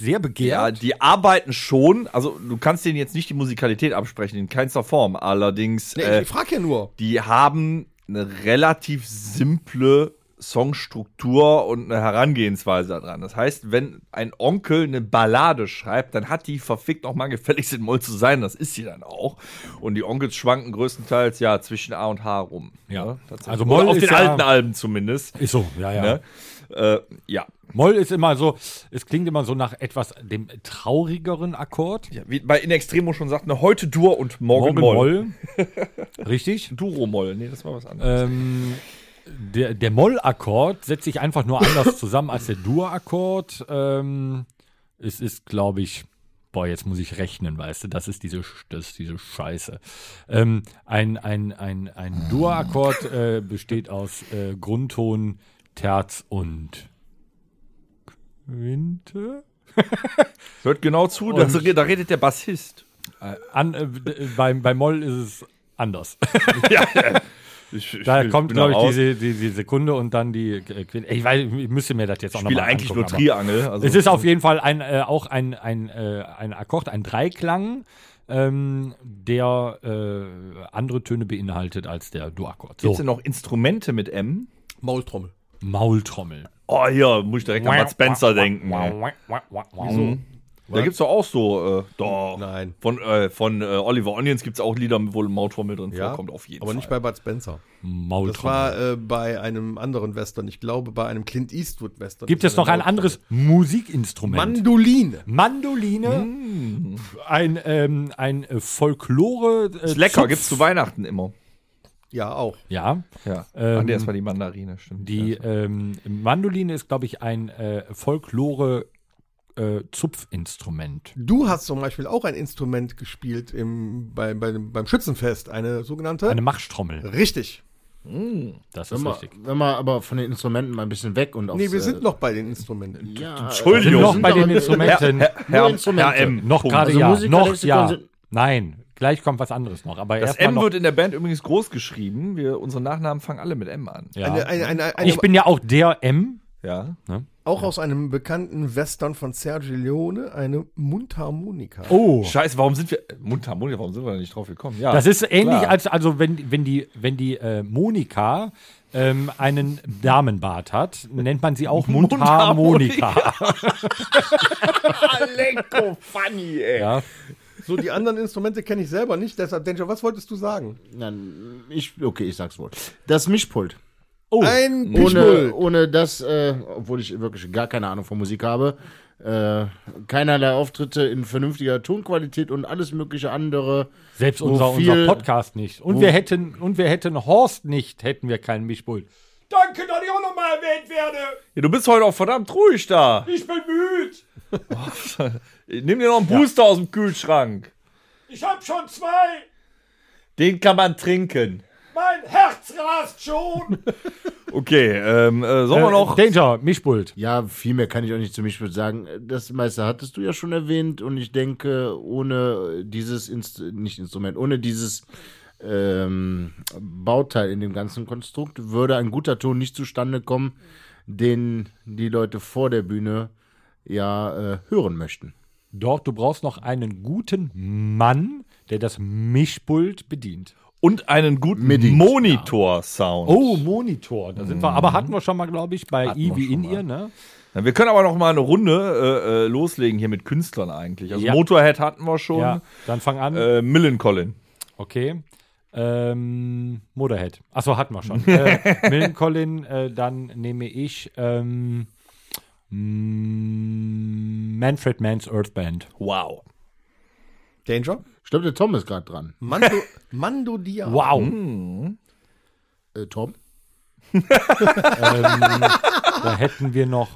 sehr begehrt. Ja, die arbeiten schon, also du kannst denen jetzt nicht die Musikalität absprechen, in keinster Form. Allerdings, ich frag ja nur. Die haben eine relativ simple Songstruktur und eine Herangehensweise daran. Das heißt, wenn ein Onkel eine Ballade schreibt, dann hat die verfickt noch mal gefälligst in Moll zu sein. Das ist sie dann auch. Und die Onkels schwanken größtenteils ja zwischen A und H rum. Ja, tatsächlich. Also Moll auf den alten Alben zumindest. Ist so, ja. Ne? Ja. Moll ist immer so, es klingt immer so nach etwas dem traurigeren Akkord. Ja, wie bei In Extremo schon sagt, ne, heute Dur und morgen Moll. Richtig? Duro-Moll, nee, das war was anderes. Der Moll-Akkord setzt sich einfach nur anders zusammen als der Dur-Akkord. Es ist, glaube ich, jetzt muss ich rechnen, weißt du, das ist diese Scheiße. Ein Dur-Akkord besteht aus Grundton, Terz und Quinte. Hört genau zu, da redet der Bassist. Bei Moll ist es anders. Ja, ja. Da kommt, glaube ich, diese Sekunde und dann die Quinte. Ich müsste mir das jetzt auch nochmal angucken. Ich spiele eigentlich nur Triangel. Also es ist auf jeden Fall ein Akkord, ein Dreiklang, der andere Töne beinhaltet als der Dur-Akkord. So. Gibt es denn noch Instrumente mit M? Maultrommel. Maultrommel. Oh, hier muss ich direkt an Bud Spencer denken. Wieso? Da gibt's doch auch so, doch. Nein. Von Oliver Onions gibt's auch Lieder, wo Maultrommel drin vorkommt, auf jeden Fall. Aber nicht bei Bud Spencer. Maultrommel. Das war bei einem anderen Western, ich glaube bei einem Clint Eastwood Western. Gibt es noch ein anderes Musikinstrument? Mandoline. Mandoline. Mm. Ein Folklore. Ist lecker, Zupf. Gibt's zu Weihnachten immer. Ja, auch. Ja. Ja. Erstmal die Mandarine, stimmt. Die Mandoline ist, glaube ich, ein Folklore- Zupfinstrument. Du hast zum Beispiel auch ein Instrument gespielt beim Schützenfest, eine sogenannte... Eine Machstrommel. Richtig. Das ist richtig. Wenn wir aber von den Instrumenten mal ein bisschen weg und auf... Nee, wir sind noch bei den Instrumenten. Ja, Entschuldigung. Wir sind noch bei den Instrumenten. Herr M. Noch gerade ja. Noch ja. Nein. Gleich kommt was anderes noch. Aber das M wird in der Band übrigens groß geschrieben. Unsere Nachnamen fangen alle mit M an. Ja. Ich bin ja auch der M. Ja. Ne? Auch aus einem bekannten Western von Sergio Leone, eine Mundharmonika. Oh. Scheiße, warum sind wir da nicht drauf gekommen? Ja, das ist ähnlich klar. Also wenn die Monika einen Damenbart hat, nennt man sie auch Mundharmonika. Lenko funny, ey. Ja. So, die anderen Instrumente kenne ich selber nicht, deshalb, Danger, was wolltest du sagen? Nein, ich sag's wohl. Das Mischpult. Oh, ein Pischpult. Ohne das, obwohl ich wirklich gar keine Ahnung von Musik habe, keinerlei Auftritte in vernünftiger Tonqualität und alles mögliche andere. Selbst unser Podcast nicht. Und wir hätten Horst nicht, hätten wir keinen Mischpult. Danke, dass ich auch nochmal erwähnt werde. Ja, du bist heute auch verdammt ruhig da. Ich bin müde. Nimm dir noch einen Booster aus dem Kühlschrank. Ich hab schon 2. Den kann man trinken. Mein Herz rast schon. Okay, sollen wir noch... Danger, Mischpult. Ja, viel mehr kann ich auch nicht zu Mischpult sagen. Das meiste hattest du ja schon erwähnt. Und ich denke, ohne dieses Bauteil in dem ganzen Konstrukt würde ein guter Ton nicht zustande kommen, den die Leute vor der Bühne hören möchten. Doch, du brauchst noch einen guten Mann, der das Mischpult bedient. Und einen guten Monitor-Sound. Oh, Monitor. Da sind wir. Aber hatten wir schon mal, glaube ich, bei Ivy in ihr, ne? Ja, wir können aber noch mal eine Runde loslegen hier mit Künstlern eigentlich. Also Motorhead hatten wir schon. Ja, dann fang an. Millencolin. Okay. Motorhead. Achso, hatten wir schon. Millencolin, dann nehme ich Manfred Mann's Earth Band. Wow. Danger? Ich glaube, der Tom ist gerade dran. Mando Dia. Wow. Mhm. Tom? Da hätten wir noch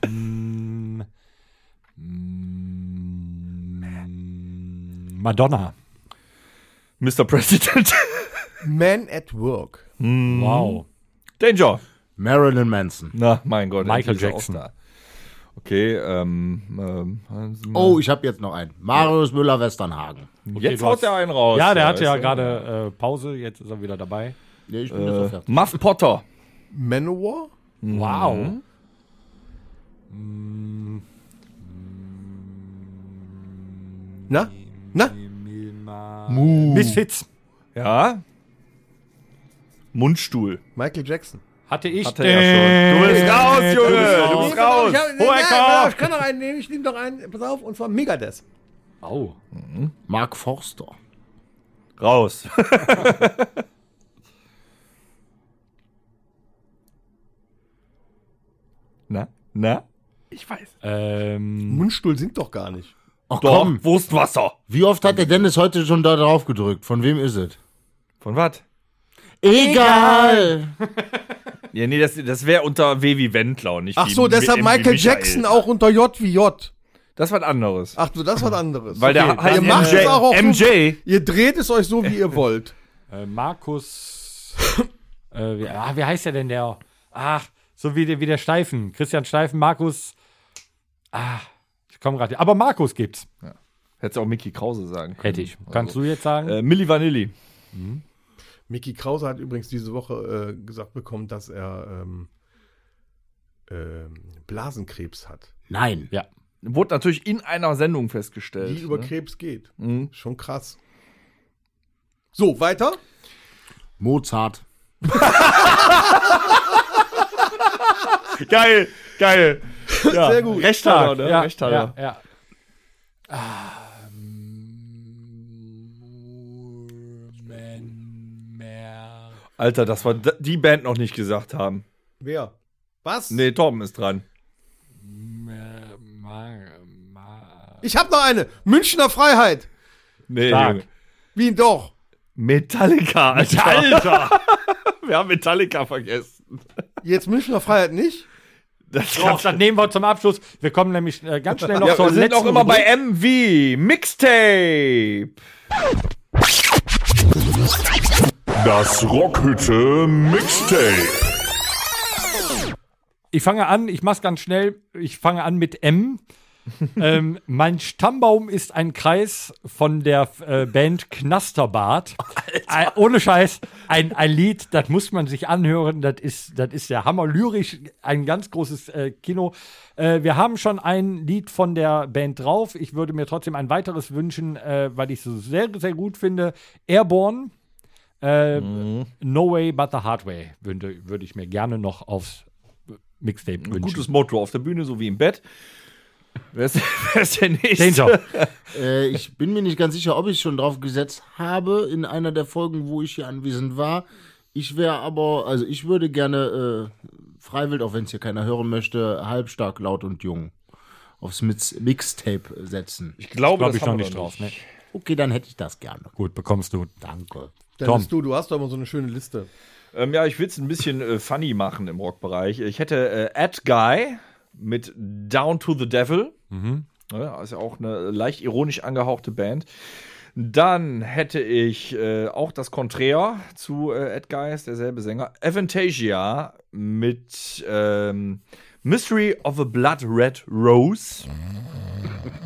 Madonna. Mr. President. Man at Work. Mhm. Wow. Danger. Marilyn Manson. Na, mein Gott. Michael Jackson. Okay, ich habe jetzt noch einen. Marius Müller, Westernhagen. Okay, jetzt haut der einen raus. Ja, der hatte ja gerade Pause, jetzt ist er wieder dabei. Ja, ich bin jetzt auch fertig. Muff Potter. Manowar? Wow. Mhm. Na? Misfits. Ja. Mundstuhl. Michael Jackson. Hatte ich ja schon. Du bist raus, Junge. Du bist raus. Ich kann noch einen nehmen. Ich nehme doch einen. Pass auf. Und zwar Megadeth. Au. Mhm. Mark Forster. Raus. Na? Ich weiß. Mundstuhl singt doch gar nicht. Ach doch, komm. Wurstwasser. Wie oft hat der Dennis heute schon da drauf gedrückt? Von wem ist es? Von was? Egal. Ja, nee, das wäre unter W wie Wendler und nicht Ach so, deshalb Michael Jackson auch unter J wie J. Das war was anderes. Ach so, das war was anderes. Weil ihr macht es auch auf MJ. Ihr dreht es euch so, wie ihr wollt. Markus. Wie heißt der denn der? Ach, so wie der Steifen. Christian Steifen, Markus. Ah, ich komme gerade. Aber Markus gibt's. Ja. Hättest auch Mickey Krause sagen können. Hätte ich. Kannst du jetzt sagen? Milli Vanilli. Mhm. Mickey Krause hat übrigens diese Woche gesagt bekommen, dass er Blasenkrebs hat. Nein. Ja. Wurde natürlich in einer Sendung festgestellt. Die über Krebs geht. Mhm. Schon krass. So, weiter. Mozart. Geil, geil. Ja, sehr gut. Rechthaber, ne? Ja, Rechthaber. Ja, ja. Alter, das war die Band noch nicht gesagt haben. Wer? Was? Nee, Torben ist dran. Ich hab noch eine. Münchner Freiheit. Nee, Junge. Wie doch? Metallica, Alter. Alter. Wir haben Metallica vergessen. Jetzt Münchner Freiheit nicht? Das nehmen wir zum Abschluss. Wir kommen nämlich ganz schnell noch zur letzten. Wir sind auch immer bei MV. Mixtape. Das Rockhütte Mixtape. Ich fange an, ich mach's ganz schnell. Ich fange an mit M. Mein Stammbaum ist ein Kreis von der Band Knasterbart. Ohne Scheiß, ein Lied, das muss man sich anhören, das ist der Hammer. Lyrisch ein ganz großes Kino. Wir haben schon ein Lied von der Band drauf. Ich würde mir trotzdem ein weiteres wünschen, weil ich es so sehr, sehr gut finde. Airborne, No Way But The Hard Way würde ich mir gerne noch aufs Mixtape wünschen. Ein gutes Motto, auf der Bühne sowie im Bett. Wer ist der Nächste? Danger. Ich bin mir nicht ganz sicher, ob ich schon drauf gesetzt habe in einer der Folgen, wo ich hier anwesend war. Ich würde gerne freiwillig, auch wenn es hier keiner hören möchte, halbstark, laut und jung aufs Mixtape setzen. Ich glaube, das habe ich noch nicht drauf. Ne? Okay, dann hätte ich das gerne. Gut, bekommst du. Danke. Tom. Du hast doch immer so eine schöne Liste. Ich will es ein bisschen funny machen im Rockbereich. Ich hätte Edguy mit Down to the Devil. Mhm. Ja, ist ja auch eine leicht ironisch angehauchte Band. Dann hätte ich auch das Konträr zu Edguy, derselbe Sänger. Avantasia mit Mystery of a Blood Red Rose.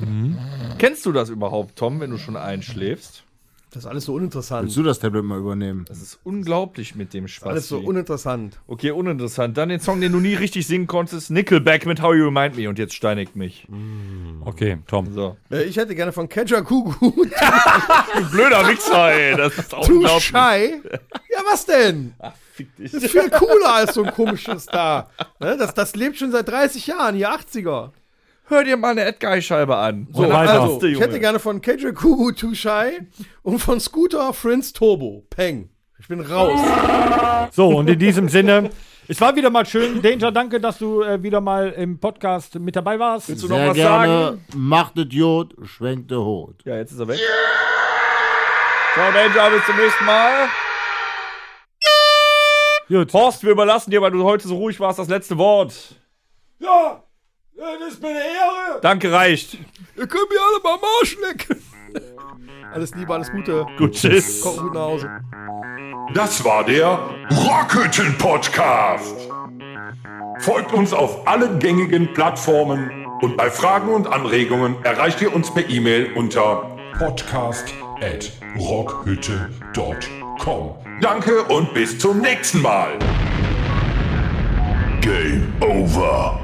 Mhm. Kennst du das überhaupt, Tom, wenn du schon einschläfst? Das ist alles so uninteressant. Willst du das Tablet mal übernehmen? Das ist unglaublich mit dem Spaß. Alles so uninteressant. Okay, uninteressant. Dann den Song, den du nie richtig singen konntest. Nickelback mit How You Remind Me. Und jetzt steinigt mich. Okay, Tom. So. Ich hätte gerne von Kajagoogoo. Blöder Wichser, ey. Das ist auch unglaublich. Ja, was denn? Ach, fick dich. Das ist viel cooler als so ein komisches da. Das lebt schon seit 30 Jahren, die 80er. Hör dir mal eine Edguy-Scheibe an. So, also, ich hätte gerne von Kajagoogoo Too Shy und von Scooter Friends Turbo. Peng. Ich bin raus. So, und in diesem Sinne, es war wieder mal schön. Danger, danke, dass du wieder mal im Podcast mit dabei warst. Willst du noch was sagen? Macht es gut, schwenkt den Hut. Ja, jetzt ist er weg. Yeah! So, Danger, bis zum nächsten Mal. Gut. Horst, wir überlassen dir, weil du heute so ruhig warst, das letzte Wort. Ja! Das ist meine Ehre. Danke, reicht. Ihr könnt mir alle mal am Arsch lecken. Alles Liebe, alles Gute. Gut, tschüss. Kommt gut nach Hause. Das war der Rockhütten-Podcast. Folgt uns auf allen gängigen Plattformen und bei Fragen und Anregungen erreicht ihr uns per E-Mail unter podcast@rockhütte.com. Danke und bis zum nächsten Mal. Game over.